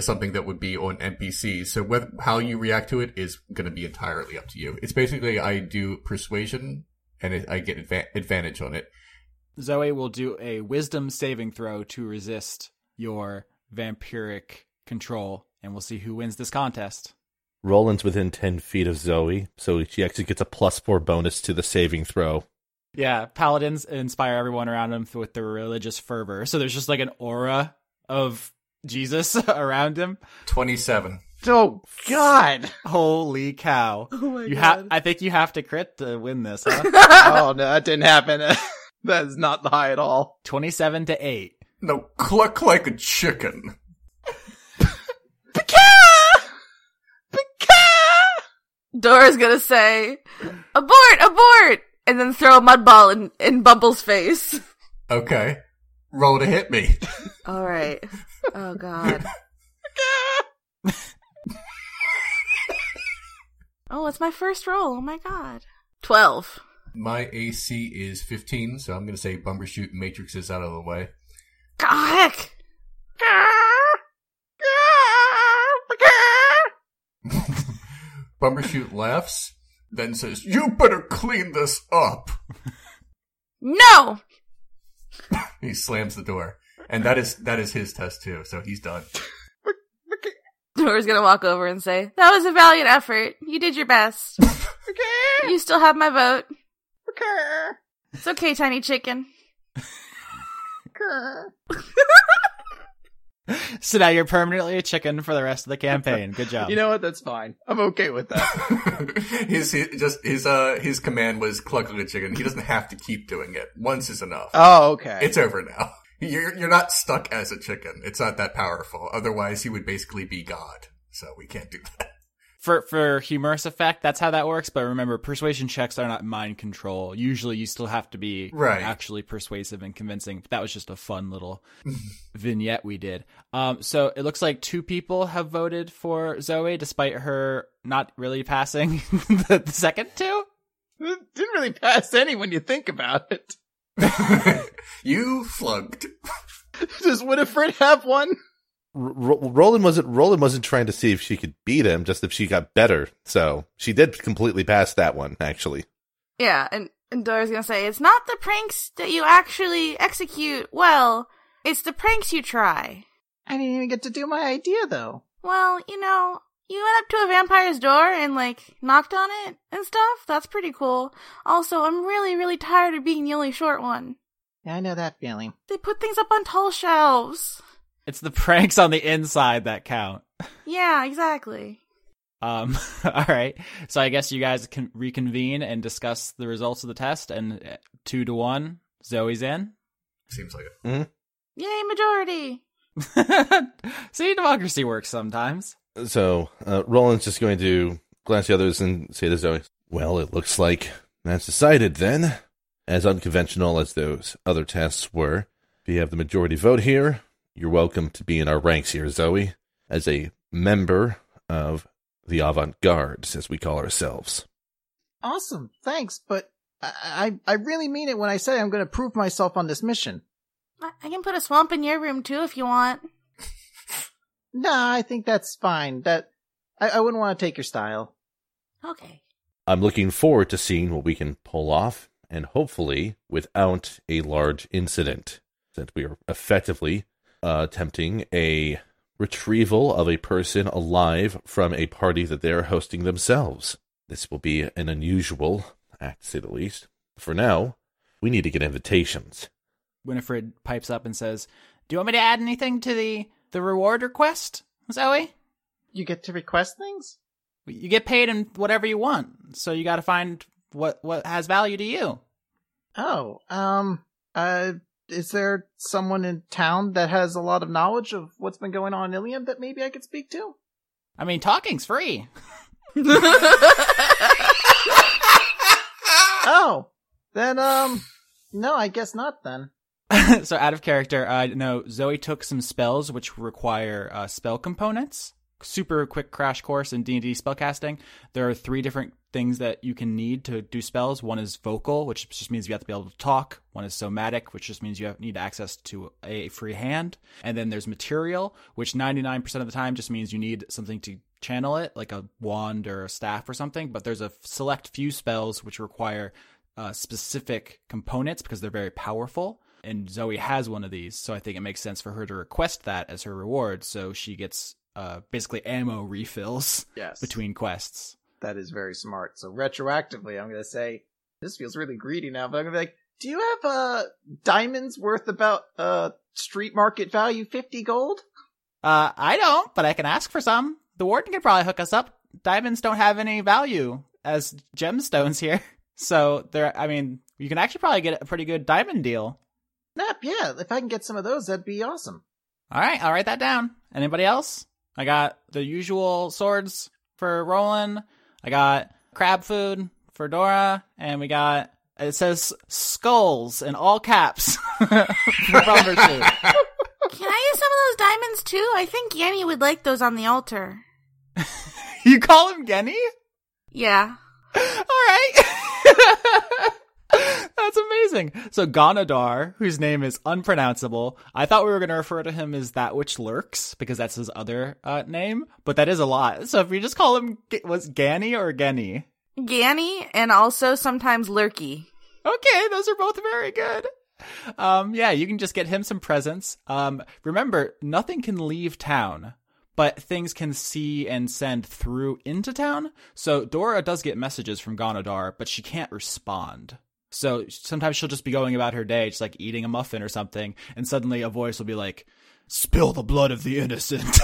something that would be on NPCs. So how you react to it is going to be entirely up to you. It's basically I do persuasion and I get advantage on it. Zoe will do a wisdom saving throw to resist your vampiric control, and we'll see who wins this contest. Roland's within 10 feet of Zoe, so she actually gets a +4 bonus to the saving throw. Yeah, paladins inspire everyone around them with their religious fervor. So there's just an aura of Jesus around him. 27. Oh, God. Holy cow. Oh, my God. I think you have to crit to win this, huh? Oh, no, that didn't happen. That is not high at all. 27 to 8. No, cluck like a chicken. Pika! Dora's gonna say, abort! And then throw a mud ball in Bumble's face. Okay. Roll to hit me. All right. Oh, God. Oh, it's my first roll. Oh, my God. 12. My AC is 15, so I'm going to say Bumbershoot matrixes out of the way. Heck! Bumbershoot laughs. Then says, you better clean this up. No! He slams the door. And that is his test too, so he's done. Dora's gonna walk over and say, that was a valiant effort. You did your best. Okay. You still have my vote. Okay. It's okay, tiny chicken. Okay. So now you're permanently a chicken for the rest of the campaign. Good job. You know what? That's fine. I'm okay with that. His command was cluck like a chicken. He doesn't have to keep doing it. Once is enough. Oh, okay. It's over now. You're not stuck as a chicken. It's not that powerful. Otherwise, he would basically be God. So we can't do that. for humorous effect, that's how that works. But remember, persuasion checks are not mind control. Usually you still have to be actually persuasive and convincing. But that was just a fun little vignette we did. So it looks like 2 people have voted for Zoe, despite her not really passing the second 2. It didn't really pass any when you think about it. You flunked. Does Winifred have one? Roland wasn't trying to see if she could beat him, just if she got better. So she did completely pass that one, actually. Yeah, and Dora's gonna say, it's not the pranks that you actually execute well, it's the pranks you try. I didn't even get to do my idea, though. Well, you know, you went up to a vampire's door and, like, knocked on it and stuff. That's pretty cool. Also, I'm really, really tired of being the only short one. Yeah, I know that feeling. They put things up on tall shelves. It's the pranks on the inside that count. Yeah, exactly. All right. So I guess you guys can reconvene and discuss the results of the test. And 2-1, Zoe's in. Seems like it. Mm-hmm. Yay, majority! See, democracy works sometimes. So Roland's just going to glance at the others and say to Zoe, well, it looks like that's decided then. As unconventional as those other tests were, we have the majority vote here. You're welcome to be in our ranks here, Zoe, as a member of the Avant-garde, as we call ourselves. Awesome, thanks, but I really mean it when I say I'm going to prove myself on this mission. I can put a swamp in your room, too, if you want. Nah, I think that's fine. I wouldn't want to take your style. Okay. I'm looking forward to seeing what we can pull off, and hopefully without a large incident, since we are effectively attempting a retrieval of a person alive from a party that they're hosting themselves. This will be an unusual act, to say the least. For now, we need to get invitations. Winifred pipes up and says, do you want me to add anything to the reward request, Zoe? You get to request things? You get paid in whatever you want, so you gotta find what has value to you. Oh, is there someone in town that has a lot of knowledge of what's been going on in Ilium that maybe I could speak to? I mean, talking's free. Oh, then, no, I guess not then. So out of character, no, Zoe took some spells which require spell components. Super quick crash course in D&D spellcasting. There are 3 different things that you can need to do spells. One is vocal, which just means you have to be able to talk. One is somatic, which just means you need access to a free hand. And then there's material, which 99% of the time just means you need something to channel it, like a wand or a staff or something. But there's a select few spells which require specific components because they're very powerful. And Zoe has one of these, so I think it makes sense for her to request that as her reward. So she gets basically ammo refills between quests. That is very smart. So retroactively, I'm going to say, this feels really greedy now, but I'm going to be like, do you have diamonds worth about street market value 50 gold? I don't, but I can ask for some. The warden could probably hook us up. Diamonds don't have any value as gemstones here. So you can actually probably get a pretty good diamond deal. Nap, yeah. If I can get some of those, that'd be awesome. All right, I'll write that down. Anybody else? I got the usual swords for Roland. I got crab food for Dora, and we got, it says skulls in all caps for Bumbershoot. Can I use some of those diamonds too? I think Yenny would like those on the altar. You call him Yenny? Yeah. All right. That's amazing. So Gonadour, whose name is unpronounceable, I thought we were going to refer to him as that which lurks, because that's his other name, but that is a lot. So if we just call him, was Ganny or Genny? Ganny, and also sometimes Lurky. Okay, those are both very good. Yeah, you can just get him some presents. Remember, nothing can leave town, but things can see and send through into town. So Dora does get messages from Gonadour, but she can't respond. So sometimes she'll just be going about her day, just like eating a muffin or something, and suddenly a voice will be like, spill the blood of the innocent.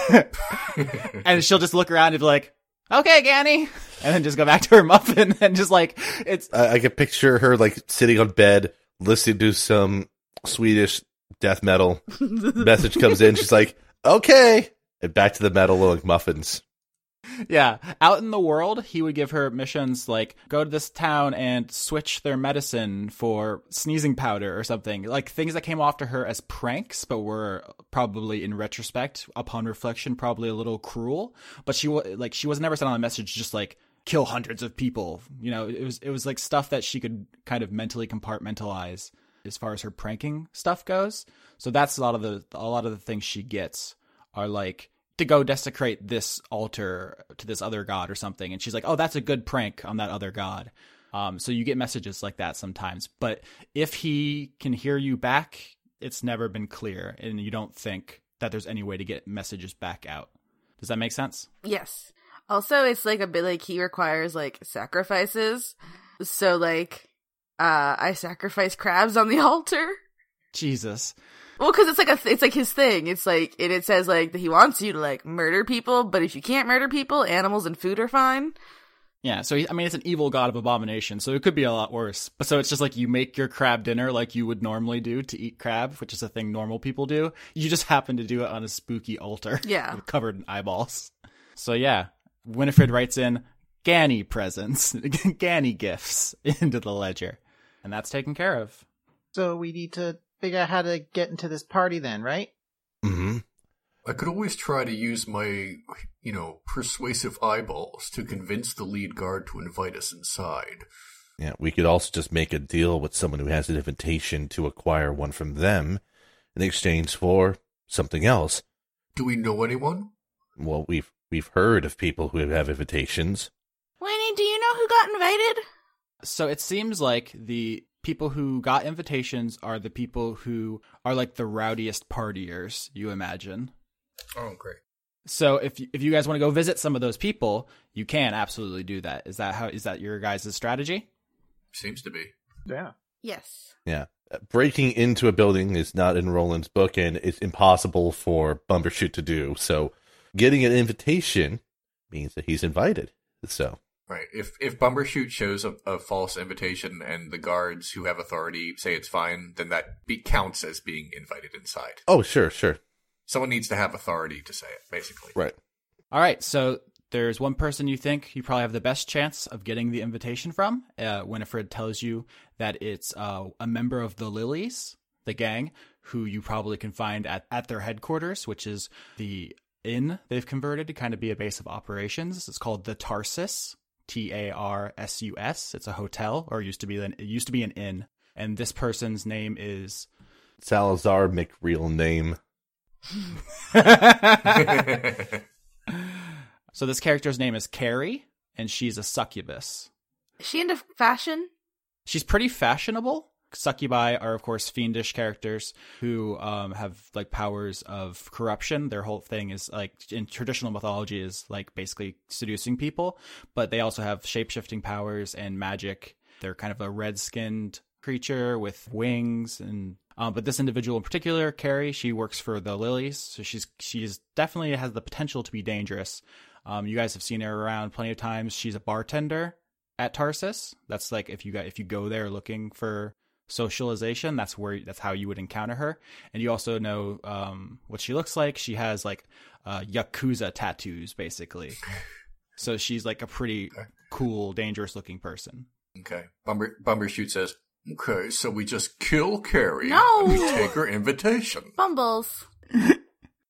And she'll just look around and be like, okay, Ganny. And then just go back to her muffin and just like, it's... I can picture her like sitting on bed, listening to some Swedish death metal. Message comes in. She's like, okay. And back to the metal, like muffins. Yeah. Out in the world, he would give her missions like, go to this town and switch their medicine for sneezing powder or something. Like, things that came off to her as pranks, but were probably, in retrospect, upon reflection, probably a little cruel. But she was never sent on a message just like, kill hundreds of people. You know, it was like stuff that she could kind of mentally compartmentalize as far as her pranking stuff goes. So that's a lot of the things she gets are like, to go desecrate this altar to this other god or something, and she's like, oh, that's a good prank on that other god. So you get messages like that sometimes, but if he can hear you back, it's never been clear, and you don't think that there's any way to get messages back out. Does that make sense? Yes. Also, it's like a bit like he requires like sacrifices. So like, I sacrifice crabs on the altar. Jesus. Well, because it's like it's like his thing. It's like, and it says like that he wants you to like murder people, but if you can't murder people, animals and food are fine. Yeah, so he, I mean, it's an evil god of abomination, so it could be a lot worse. But so it's just like you make your crab dinner like you would normally do to eat crab, which is a thing normal people do. You just happen to do it on a spooky altar, yeah, covered in eyeballs. So yeah, Winifred writes in Ganny presents, Ganny gifts into the ledger, and that's taken care of. So we need to figure out how to get into this party then, right? Mm-hmm. I could always try to use my, persuasive eyeballs to convince the lead guard to invite us inside. Yeah, we could also just make a deal with someone who has an invitation to acquire one from them in exchange for something else. Do we know anyone? Well, we've heard of people who have invitations. Winnie, do you know who got invited? So it seems like the people who got invitations are the people who are like the rowdiest partiers, you imagine. Oh, great. So if you guys want to go visit some of those people, you can absolutely do that. Is that your guys' strategy? Seems to be. Yeah. Yes. Yeah. Breaking into a building is not in Roland's book, and it's impossible for Bumbershoot to do. So getting an invitation means that he's invited. So. Right. If Bumbershoot shows a false invitation and the guards who have authority say it's fine, then that counts as being invited inside. Oh, sure. Someone needs to have authority to say it, basically. Right. All right. So there's one person you think you probably have the best chance of getting the invitation from. Winifred tells you that it's a member of the Lilies, the gang, who you probably can find at their headquarters, which is the inn they've converted to kind of be a base of operations. It's called the Tarsus. Tarsus. It's a hotel, or it used to be an inn. And this person's name is Salazar McReal Name. So this character's name is Carrie, and she's a succubus. Is she into fashion? She's pretty fashionable. Succubi are, of course, fiendish characters who have like powers of corruption. Their whole thing is like, in traditional mythology, is like basically seducing people, but they also have shape-shifting powers and magic. They're kind of a red-skinned creature with wings, and but this individual in particular, Carrie, she works for the Lilies, so she's definitely has the potential to be dangerous. You guys have seen her around plenty of times. She's a bartender at Tarsus. That's like if you go there looking for socialization, that's how you would encounter her. And you also know what she looks like. She has like yakuza tattoos, basically. So she's like a pretty cool, dangerous looking person. Okay. Bumbershoot says, okay, so we just kill Carrie. No, and we take her invitation. Bumbles.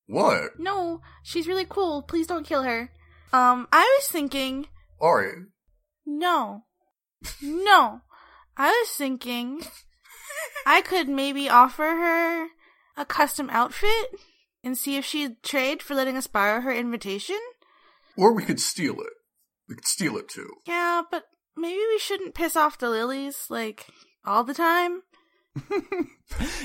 What? No, she's really cool. Please don't kill her. I was thinking, Ari. No. I was thinking I could maybe offer her a custom outfit and see if she'd trade for letting us borrow her invitation. Or we could steal it. We could steal it too. Yeah, but maybe we shouldn't piss off the Lilies, like, all the time.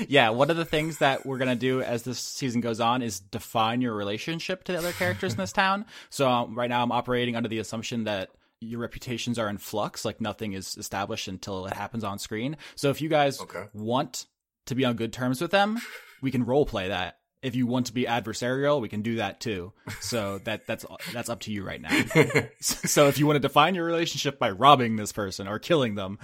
Yeah, one of the things that we're going to do as this season goes on is define your relationship to the other characters in this town. So right now I'm operating under the assumption that your reputations are in flux, like nothing is established until it happens on screen. So if you guys want to be on good terms with them, we can role play that. If you want to be adversarial, we can do that too. So that's up to you right now. So if you want to define your relationship by robbing this person or killing them,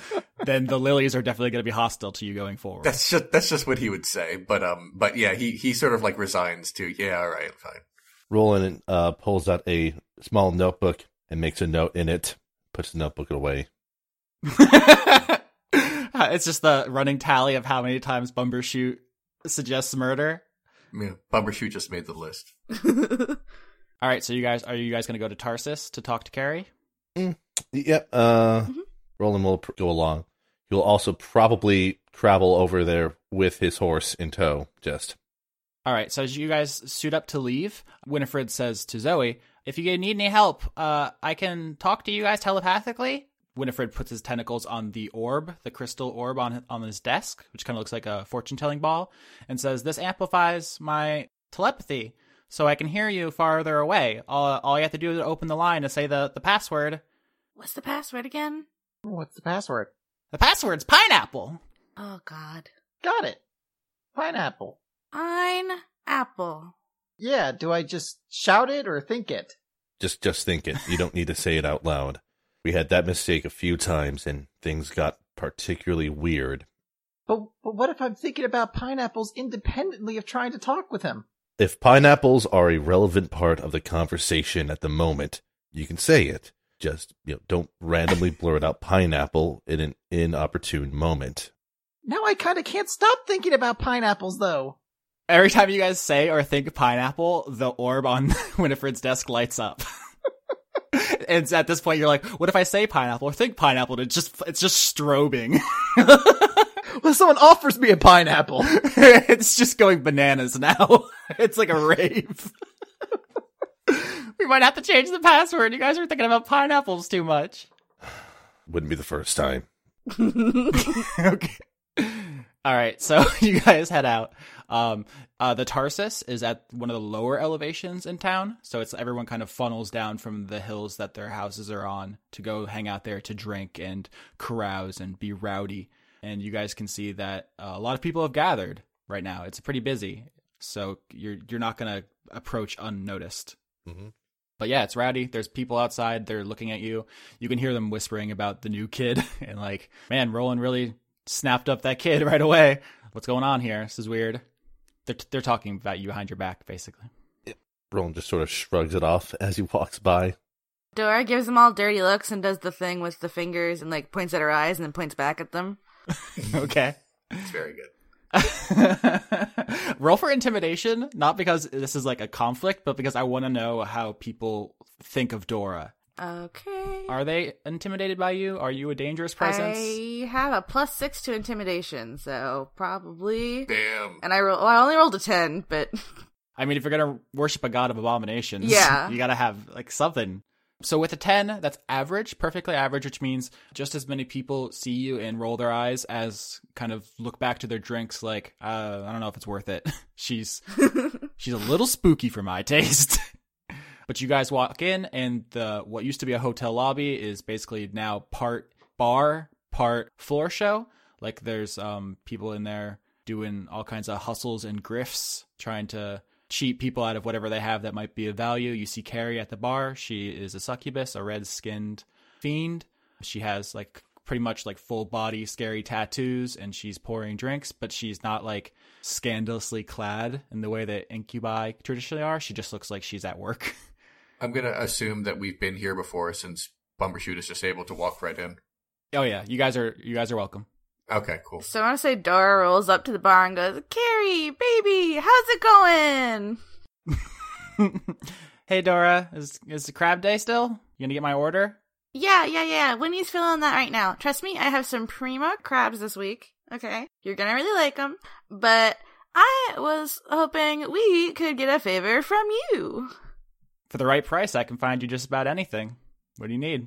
then the Lilies are definitely going to be hostile to you going forward. That's just what he would say. But yeah, he sort of like resigns to, yeah, all right, fine. Roland pulls out a small notebook and makes a note in it, puts the notebook away. It's just the running tally of how many times Bumbershoot suggests murder. I mean, Bumbershoot just made the list. All right, so are you guys going to go to Tarsus to talk to Carrie? Yep. Roland will go along. He'll also probably travel over there with his horse in tow, just. All right, so as you guys suit up to leave, Winifred says to Zoe, if you need any help, I can talk to you guys telepathically. Winifred puts his tentacles on the orb, the crystal orb on his desk, which kind of looks like a fortune-telling ball, and says, this amplifies my telepathy, so I can hear you farther away. All you have to do is open the line and say the password. What's the password again? What's the password? The password's pineapple. Oh, God. Got it. Pineapple. Pineapple. Yeah, do I just shout it or think it? Just think it. You don't need to say it out loud. We had that mistake a few times, and things got particularly weird. But what if I'm thinking about pineapples independently of trying to talk with him? If pineapples are a relevant part of the conversation at the moment, you can say it. Just don't randomly blurt out pineapple in an inopportune moment. Now I kind of can't stop thinking about pineapples, though. Every time you guys say or think pineapple, the orb on Winifred's desk lights up. And at this point, you're like, what if I say pineapple or think pineapple? And it's just strobing. Well, someone offers me a pineapple. It's just going bananas now. It's like a rave. We might have to change the password. You guys are thinking about pineapples too much. Wouldn't be the first time. Okay. All right, so you guys head out. The Tarsus is at one of the lower elevations in town, so it's everyone kind of funnels down from the hills that their houses are on to go hang out there to drink and carouse and be rowdy. And you guys can see that a lot of people have gathered right now. It's pretty busy, so you're not going to approach unnoticed. Mm-hmm. But yeah, it's rowdy. There's people outside. They're looking at you. You can hear them whispering about the new kid and like, man, Roland really snapped up that kid right away. What's going on here? This is weird. They're talking about you behind your back, basically. Yeah. Roland just sort of shrugs it off as he walks by. Dora gives them all dirty looks and does the thing with the fingers and like points at her eyes and then points back at them. Okay. It's very good. Roll for intimidation, not because this is like a conflict, but because I want to know how people think of Dora. Okay. Are they intimidated by you? Are you a dangerous presence? I have a +6 to intimidation, so probably. Damn. And I only rolled a 10, but I mean, if you're gonna worship a god of abominations, yeah, you gotta have like something. So with a 10, that's average, perfectly average, which means just as many people see you and roll their eyes as kind of look back to their drinks like, I don't know if it's worth it. She's a little spooky for my taste. But you guys walk in, and what used to be a hotel lobby is basically now part bar, part floor show. Like there's people in there doing all kinds of hustles and grifts, trying to cheat people out of whatever they have that might be of value. You see Carrie at the bar. She is a succubus, a red-skinned fiend. She has like pretty much like full-body scary tattoos, and she's pouring drinks, but she's not like scandalously clad in the way that incubi traditionally are. She just looks like she's at work. I'm going to assume that we've been here before since Bumbershoot is just able to walk right in. Oh yeah, you guys are welcome. Okay, cool. So I want to say Dora rolls up to the bar and goes, Carrie, baby, how's it going? Hey, Dora, is the crab day still? You gonna get my order? Yeah. Winnie's feeling that right now. Trust me, I have some primo crabs this week. Okay, you're gonna really like them. But I was hoping we could get a favor from you. For the right price, I can find you just about anything. What do you need?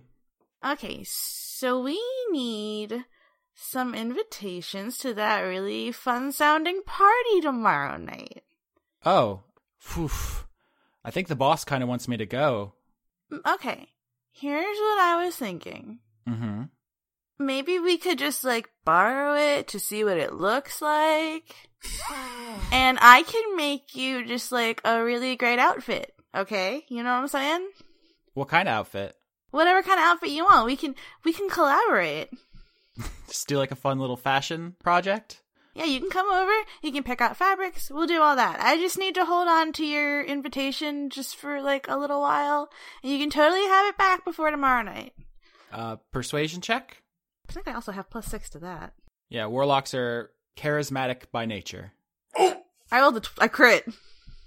Okay, so we need some invitations to that really fun-sounding party tomorrow night. Oh. Whew. I think the boss kind of wants me to go. Okay. Here's what I was thinking. Mm-hmm. Maybe we could just, like, borrow it to see what it looks like. And I can make you just, like, a really great outfit, okay? You know what I'm saying? What kind of outfit? Whatever kind of outfit you want. We can collaborate. Just do like a fun little fashion project. Yeah, you can come over, you can pick out fabrics, we'll do all that. I just need to hold on to your invitation just for, like, a little while. And you can totally have it back before tomorrow night. Persuasion check? I think I also have +6 to that. Yeah, warlocks are charismatic by nature. Oh! I crit.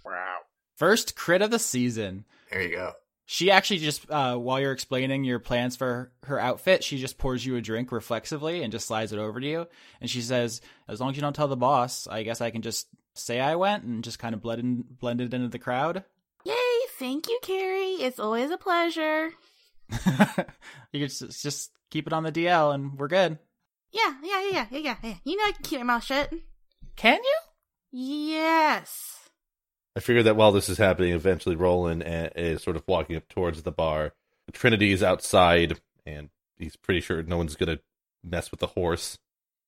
Wow. First crit of the season. There you go. She actually just, while you're explaining your plans for her outfit, she just pours you a drink reflexively and just slides it over to you. And she says, as long as you don't tell the boss, I guess I can just say I went and just kind of blended into the crowd. Yay! Thank you, Carrie. It's always a pleasure. You could just keep it on the DL and we're good. Yeah. You know I can keep my mouth shut. Can you? Yes. I figured that while this is happening, eventually Roland is sort of walking up towards the bar. Trinity is outside, and he's pretty sure no one's going to mess with the horse.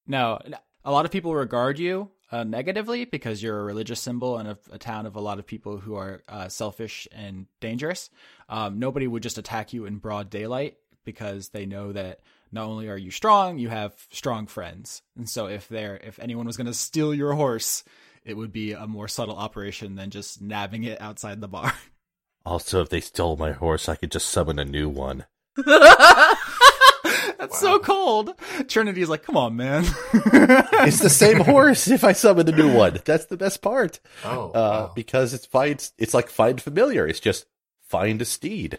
No, a lot of people regard you negatively because you're a religious symbol in a town of a lot of people who are selfish and dangerous. Nobody would just attack you in broad daylight because they know that not only are you strong, you have strong friends. And so if anyone was going to steal your horse, it would be a more subtle operation than just nabbing it outside the bar. Also, if they stole my horse, I could just summon a new one. That's so cold. Trinity's like, come on, man. It's the same horse if I summon a new one. That's the best part. Oh, wow. Because it's like find familiar. It's just find a steed.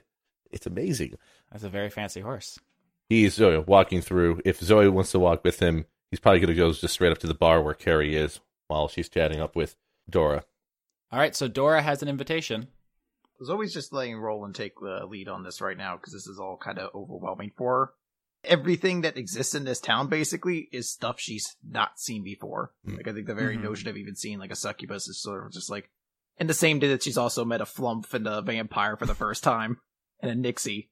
It's amazing. That's a very fancy horse. He's walking through. If Zoe wants to walk with him, he's probably going to go just straight up to the bar where Carrie is, while she's chatting up with Dora. All right, so Dora has an invitation. I was always just letting Roland take the lead on this right now, because this is all kind of overwhelming for her. Everything that exists in this town, basically, is stuff she's not seen before. Mm. Like, I think the very notion of even seeing, like, a succubus is sort of just like... And the same day that she's also met a flump and a vampire for the first time, and a Nixie.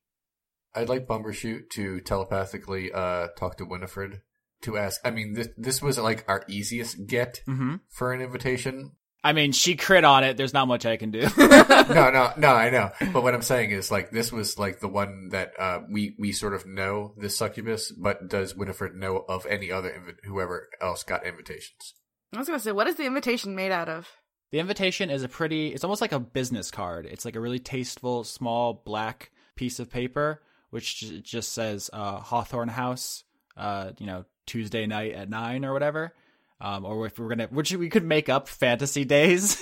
I'd like Bumbershoot to telepathically talk to Winifred. To ask, I mean, this was like our easiest get for an invitation. I mean, she crit on it. There's not much I can do. No, I know. But what I'm saying is, like, this was like the one that we sort of know this succubus. But does Winifred know of any other whoever else got invitations? I was gonna say, what is the invitation made out of? The invitation is it's almost like a business card. It's like a really tasteful, small black piece of paper, which just says Hawthorne House. Tuesday night at 9 or whatever, or if we're gonna, which we could make up fantasy days,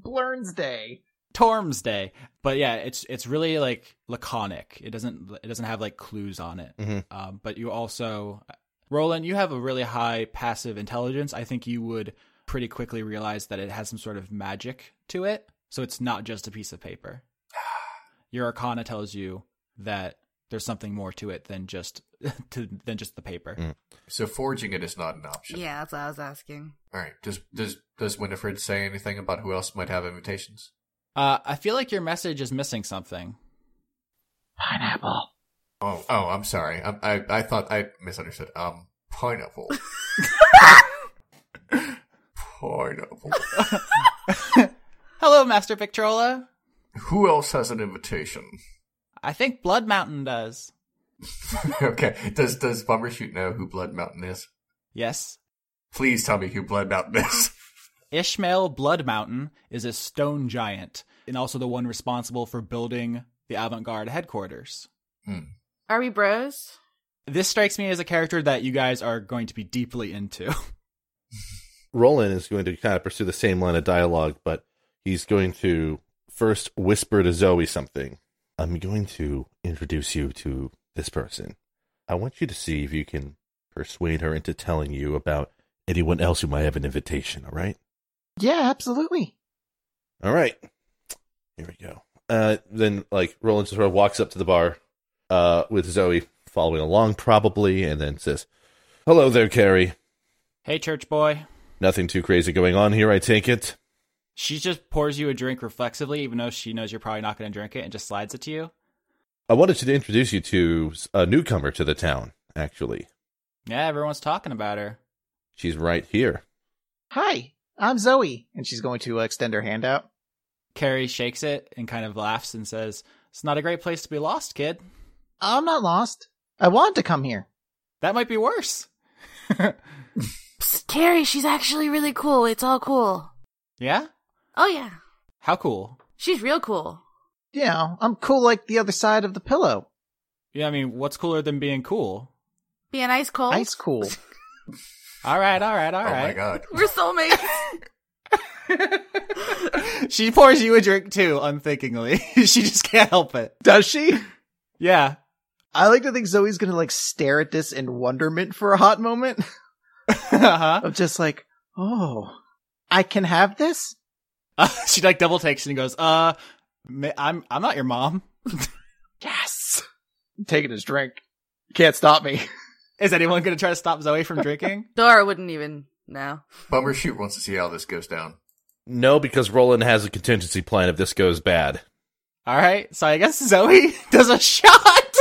Blurn's Day, Torm's Day, but yeah, it's really like laconic. It doesn't have like clues on it. But you also, Roland, you have a really high passive intelligence. I think you would pretty quickly realize that it has some sort of magic to it, so it's not just a piece of paper. Your Arcana tells you that there's something more to it than just the paper. Mm. So forging it is not an option. Yeah, that's what I was asking. All right. Does Winifred say anything about who else might have invitations? I feel like your message is missing something. Pineapple. Oh, I'm sorry. I thought I misunderstood. Pineapple. Pineapple. Hello, Master Victrola. Who else has an invitation? I think Blood Mountain does. Okay. Does Bumbershoot know who Blood Mountain is? Yes. Please tell me who Blood Mountain is. Ishmael Blood Mountain is a stone giant, and also the one responsible for building the Avant-garde headquarters. Hmm. Are we bros? This strikes me as a character that you guys are going to be deeply into. Roland is going to kind of pursue the same line of dialogue, but he's going to first whisper to Zoe something. I'm going to introduce you to this person. I want you to see if you can persuade her into telling you about anyone else who might have an invitation, all right? Yeah, absolutely. All right. Here we go. Then, like, Roland sort of walks up to the bar with Zoe following along, probably, and then says, Hello there, Carrie. Hey, church boy. Nothing too crazy going on here, I take it. She just pours you a drink reflexively, even though she knows you're probably not going to drink it, and just slides it to you. I wanted to introduce you to a newcomer to the town, actually. Yeah, everyone's talking about her. She's right here. Hi, I'm Zoe. And she's going to extend her hand out. Carrie shakes it and kind of laughs and says, It's not a great place to be lost, kid. I'm not lost. I wanted to come here. That might be worse. It's Carrie. She's actually really cool. It's all cool. Yeah? Oh, yeah. How cool? She's real cool. Yeah, I'm cool like the other side of the pillow. Yeah, I mean, what's cooler than being cool? Being ice cold? Ice cold. All right. Oh, my God. We're soulmates. She pours you a drink, too, unthinkingly. She just can't help it. Does she? Yeah. I like to think Zoe's going to, stare at this in wonderment for a hot moment. Uh-huh. Of just oh, I can have this? She, double takes and goes, I'm not your mom. Yes. Taking his drink. Can't stop me. Is anyone going to try to stop Zoe from drinking? Dora wouldn't even, no. Bumbershoot wants to see how this goes down. No, because Roland has a contingency plan if this goes bad. All right, so I guess Zoe does a shot.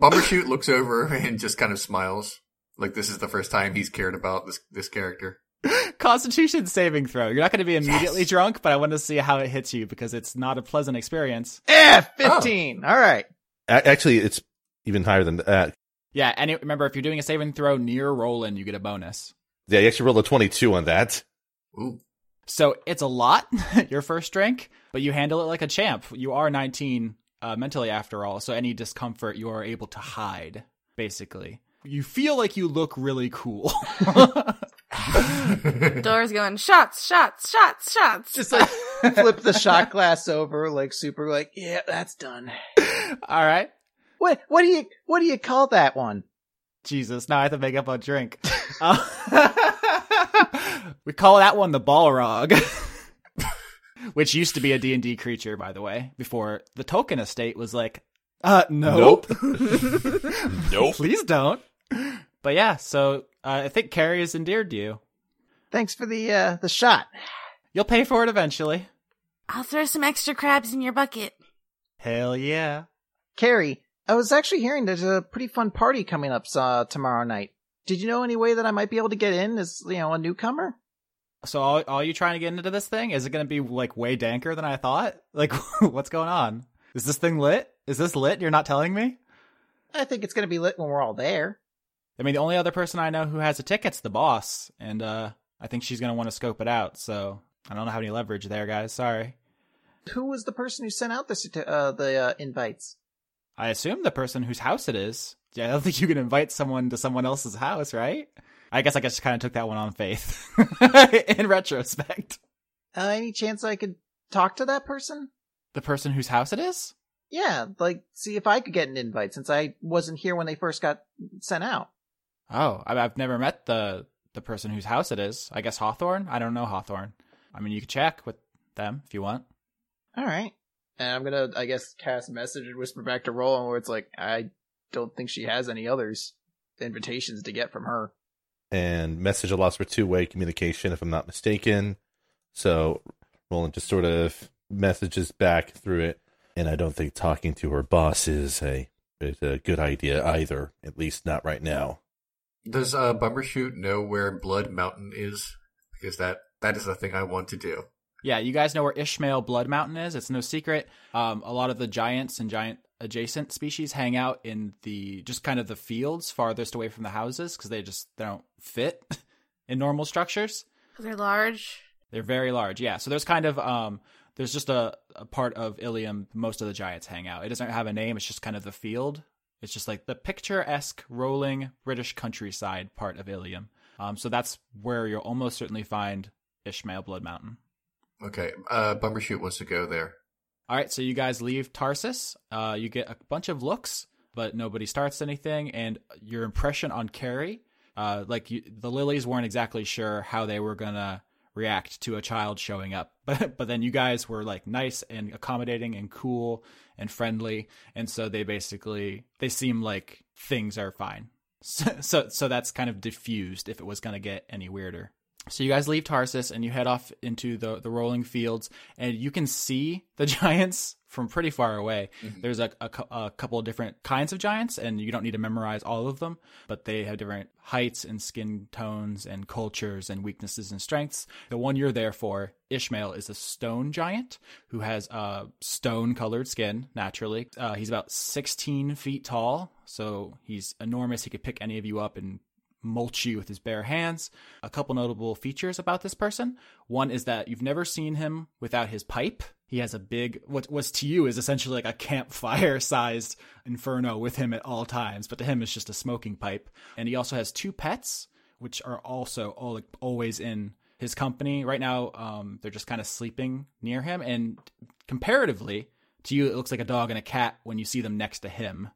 Bumbershoot looks over and just kind of smiles. This is the first time he's cared about this character. Constitution saving throw. You're not going to be immediately drunk, but I want to see how it hits you because it's not a pleasant experience. 15. Oh. All right. Actually, it's even higher than that. Yeah, and remember, if you're doing a saving throw near Roland, you get a bonus. Yeah, you actually rolled a 22 on that. Ooh. So it's a lot, your first drink, but you handle it like a champ. You are 19 mentally after all, so any discomfort you are able to hide, basically. You feel like you look really cool. Dora's going, shots. Just flip the shot glass over, super, yeah, that's done. All right. What do you call that one? Jesus, now I have to make up a drink. We call that one the Balrog, which used to be a D&D creature, by the way, before the token estate was nope. Nope. Please don't. But yeah, so I think Carrie is endeared to you. Thanks for the shot. You'll pay for it eventually. I'll throw some extra crabs in your bucket. Hell yeah. Carrie, I was actually hearing there's a pretty fun party coming up tomorrow night. Did you know any way that I might be able to get in as, a newcomer? So are you trying to get into this thing? Is it going to be, way danker than I thought? What's going on? Is this thing lit? Is this lit? You're not telling me? I think it's going to be lit when we're all there. I mean, the only other person I know who has a ticket's the boss, and I think she's going to want to scope it out, so I don't have any leverage there, guys. Sorry. Who was the person who sent out the invites? I assume the person whose house it is. Yeah, I don't think you can invite someone to someone else's house, right? I guess I just kind of took that one on faith in retrospect. Any chance I could talk to that person? The person whose house it is? Yeah, see if I could get an invite since I wasn't here when they first got sent out. Oh, I've never met the person whose house it is. I guess Hawthorne? I don't know Hawthorne. I mean, you could check with them if you want. All right. And I'm going to, I guess, cast message and whisper back to Roland where it's I don't think she has any others invitations to get from her. And message allows for two-way communication, if I'm not mistaken. So Roland just sort of messages back through it. And I don't think talking to her boss is a good idea either, at least not right now. Does Bumbershoot know where Blood Mountain is? Because that is the thing I want to do. Yeah, you guys know where Ishmael Blood Mountain is. It's no secret. A lot of the giants and giant adjacent species hang out in just kind of the fields farthest away from the houses because they don't fit in normal structures. They're large. They're very large, yeah. So there's kind of... There's just a part of Ilium most of the giants hang out. It doesn't have a name. It's just kind of the field. It's just the picturesque, rolling British countryside part of Ilium. So that's where you'll almost certainly find Ishmael Blood Mountain. Okay. Bumbershoot wants to go there. All right. So you guys leave Tarsus. You get a bunch of looks, but nobody starts anything. And your impression on Carrie, the Lilies weren't exactly sure how they were going to react to a child showing up. But then you guys were nice and accommodating and cool and friendly. And so they seem like things are fine. So that's kind of diffused if it was going to get any weirder. So you guys leave Tarsus and you head off into the rolling fields and you can see the giants from pretty far away. Mm-hmm. There's a couple of different kinds of giants and you don't need to memorize all of them, but they have different heights and skin tones and cultures and weaknesses and strengths. The one you're there for, Ishmael, is a stone giant who has stone-colored skin, naturally. He's about 16 feet tall, so he's enormous. He could pick any of you up and mulchy with his bare hands. A couple notable features about this person. One is that you've never seen him without his pipe. He has a big, what was to you is essentially like a campfire-sized inferno with him at all times, but to him it's just a smoking pipe. And he also has two pets, which are also always in his company. Right now, they're just kind of sleeping near him, and comparatively to you, it looks like a dog and a cat when you see them next to him.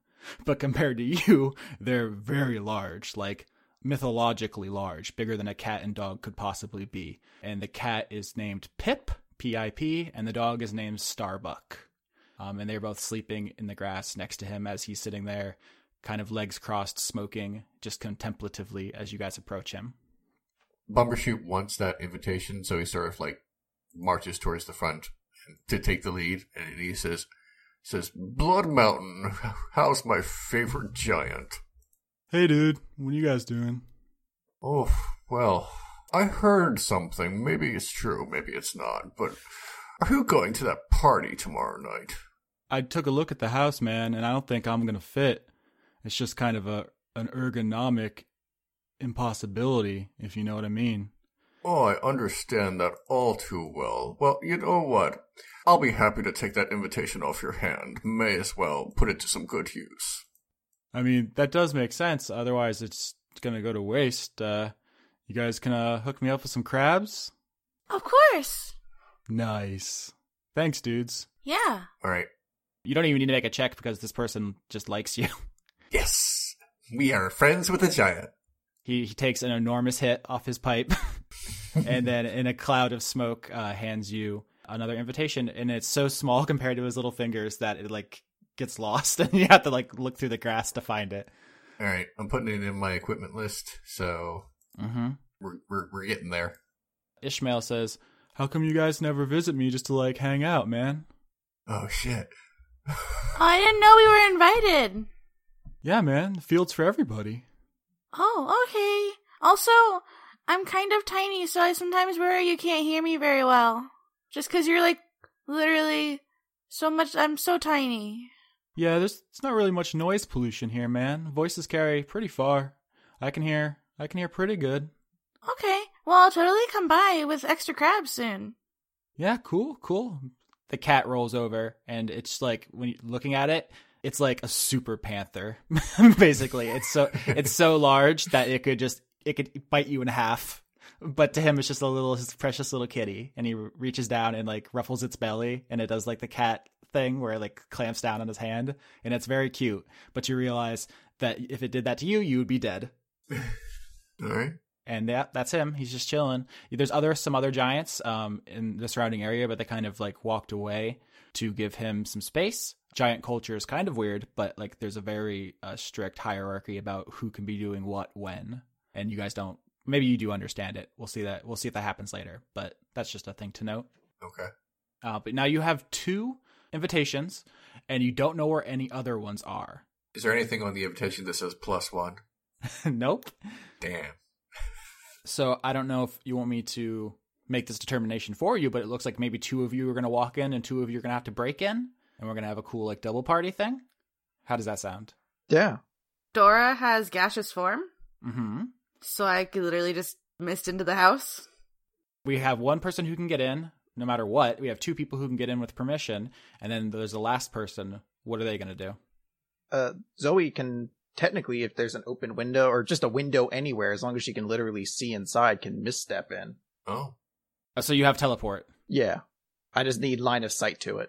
But compared to you, they're very large, like mythologically large, bigger than a cat and dog could possibly be. And the cat is named Pip, P-I-P, and the dog is named Starbuck. And they're both sleeping in the grass next to him as he's sitting there, kind of legs crossed, smoking, just contemplatively as you guys approach him. Bumbershoot wants that invitation, so he sort of like marches towards the front to take the lead, and he says, Blood Mountain, how's my favorite giant? Hey, dude, what are you guys doing? Oh, well, I heard something. Maybe it's true, maybe it's not, but are you going to that party tomorrow night? I took a look at the house, man, and I don't think I'm going to fit. It's just kind of an ergonomic impossibility, if you know what I mean. Oh, I understand that all too well. Well, you know what? I'll be happy to take that invitation off your hand. May as well put it to some good use. I mean, that does make sense. Otherwise, it's going to go to waste. You guys can hook me up with some crabs? Of course. Nice. Thanks, dudes. Yeah. All right. You don't even need to make a check because this person just likes you. Yes. We are friends with a giant. He takes an enormous hit off his pipe. And then in a cloud of smoke, hands you another invitation. And it's so small compared to his little fingers that it like gets lost. And you have to like look through the grass to find it. All right. I'm putting it in my equipment list. So we're getting there. Ishmael says, how come you guys never visit me just to like hang out, man? Oh, shit. Oh, I didn't know we were invited. Yeah, man. The field's for everybody. Oh, okay. Also, I'm kind of tiny, so I sometimes worry you can't hear me very well. Just because you're, like, literally so much... I'm so tiny. Yeah, it's not really much noise pollution here, man. Voices carry pretty far. I can hear pretty good. Okay. Well, I'll totally come by with extra crabs soon. Yeah, cool. The cat rolls over, and it's like, when you're looking at it... It's like a super panther, basically. It's so large that it could bite you in half. But to him, it's just his precious little kitty. And he reaches down and like ruffles its belly, and it does like the cat thing where it like clamps down on his hand, and it's very cute. But you realize that if it did that to you, you would be dead. All right. And that's him. He's just chilling. There's some other giants in the surrounding area, but they kind of like walked away to give him some space. Giant culture is kind of weird, but like there's a very strict hierarchy about who can be doing what when, and you guys don't. Maybe you do understand it. We'll see if that happens later, but that's just a thing to note. Okay. But now you have two invitations, and you don't know where any other ones are. Is there anything on the invitation that says +1? Nope. Damn. So I don't know if you want me to make this determination for you, but it looks like maybe two of you are going to walk in, and two of you are going to have to break in. And we're going to have a cool, like, double party thing? How does that sound? Yeah. Dora has gaseous form. Mm-hmm. So I could literally just mist into the house. We have one person who can get in, no matter what. We have two people who can get in with permission. And then there's the last person. What are they going to do? Zoe can, technically, if there's an open window, or just a window anywhere, as long as she can literally see inside, can misstep in. Oh. So you have teleport? Yeah. I just need line of sight to it.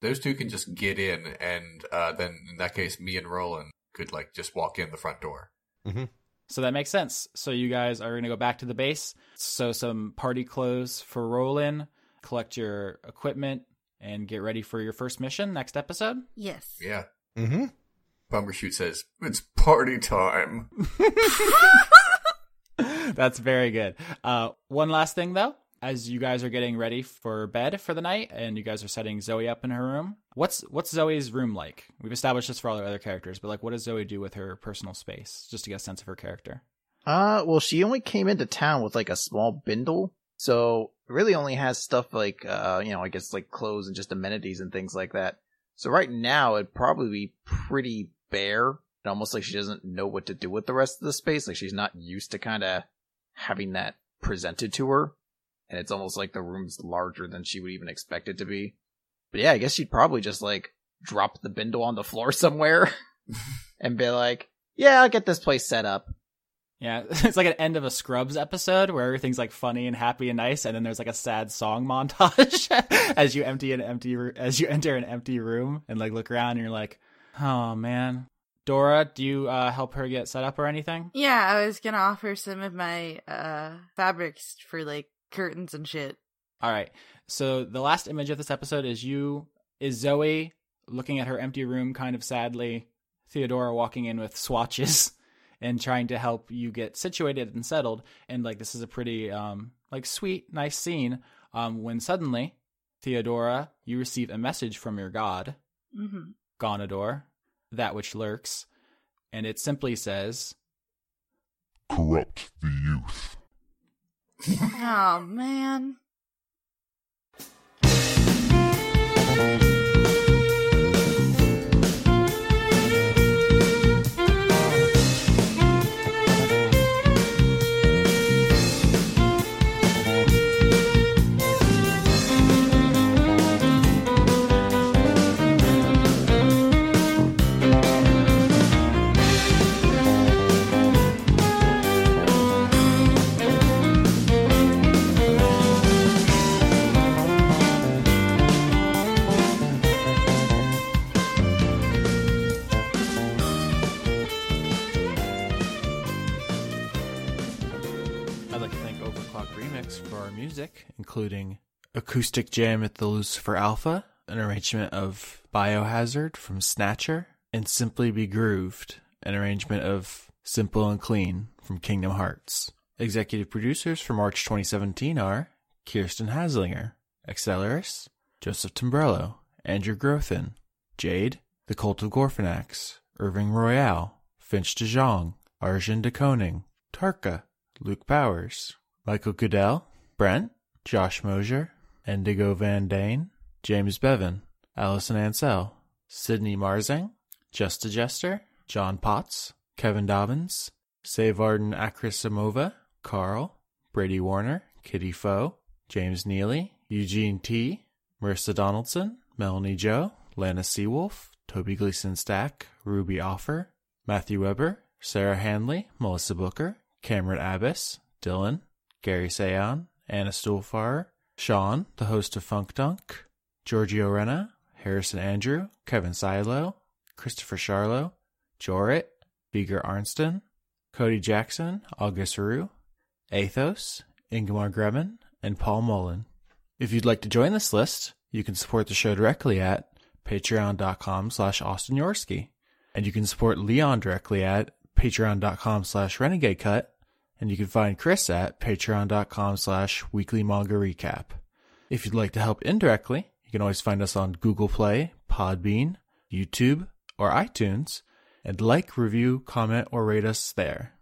Those two can just get in, and then in that case, me and Roland could like just walk in the front door. Mm-hmm. So that makes sense. So you guys are going to go back to the base. So some party clothes for Roland, collect your equipment, and get ready for your first mission next episode. Yes. Yeah. Mm-hmm. Bumbershoot says, it's party time. That's very good. One last thing, though. As you guys are getting ready for bed for the night, and you guys are setting Zoe up in her room, what's Zoe's room like? We've established this for all the other characters, but like, what does Zoe do with her personal space, just to get a sense of her character? Well, she only came into town with like a small bindle, so really only has stuff like, I guess like clothes and just amenities and things like that. So right now, it'd probably be pretty bare, and almost like she doesn't know what to do with the rest of the space. Like she's not used to kind of having that presented to her, and it's almost like the room's larger than she would even expect it to be. But yeah, I guess she'd probably just like drop the bindle on the floor somewhere and be like, yeah, I'll get this place set up. Yeah, it's like an end of a Scrubs episode where everything's like funny and happy and nice, and then there's like a sad song montage as you enter an empty room and like look around and you're like, oh man. Dora, do you help her get set up or anything? Yeah, I was gonna offer some of my fabrics for like curtains and shit. All right. So the last image of this episode is Zoe looking at her empty room kind of sadly. Theodora walking in with swatches and trying to help you get situated and settled. And like, this is a pretty like sweet, nice scene when suddenly, Theodora, you receive a message from your god, mm-hmm. Gonadour, that which lurks. And it simply says, corrupt the youth. Oh, man. Music, including Acoustic Jam at the Lucifer Alpha, an arrangement of Biohazard from Snatcher, and Simply Be Grooved, an arrangement of Simple and Clean from Kingdom Hearts. Executive producers for March 2017 are Kirsten Haslinger, Acceleris, Joseph Timbrello, Andrew Grothin, Jade, The Cult of Gorfanax, Irving Royale, Finch de Jong, Arjun de Koning, Tarka, Luke Powers, Michael Goodell, Brent, Josh Mosier, Indigo Van Dane, James Bevan, Allison Ansell, Sydney Marzing, Just a Jester, John Potts, Kevin Dobbins, Sevarden Akrasimova, Carl, Brady Warner, Kitty Foe, James Neely, Eugene T, Marissa Donaldson, Melanie Joe, Lana Seawolf, Toby Gleason Stack, Ruby Offer, Matthew Weber, Sarah Hanley, Melissa Booker, Cameron Abbas, Dylan, Gary Sayon, Anna Stuhlfarer, Sean, the host of Funk Dunk, Giorgio Renna, Harrison Andrew, Kevin Silo, Christopher Charlo, Jorit, Beager Arnston, Cody Jackson, August Rue, Athos, Ingmar Greben, and Paul Mullen. If you'd like to join this list, you can support the show directly at patreon.com/Austin Yorsky. And you can support Leon directly at patreon.com/Renegade Cut. And you can find Chris at patreon.com/weekly manga recap. If you'd like to help indirectly, you can always find us on Google Play, Podbean, YouTube, or iTunes, and like, review, comment, or rate us there.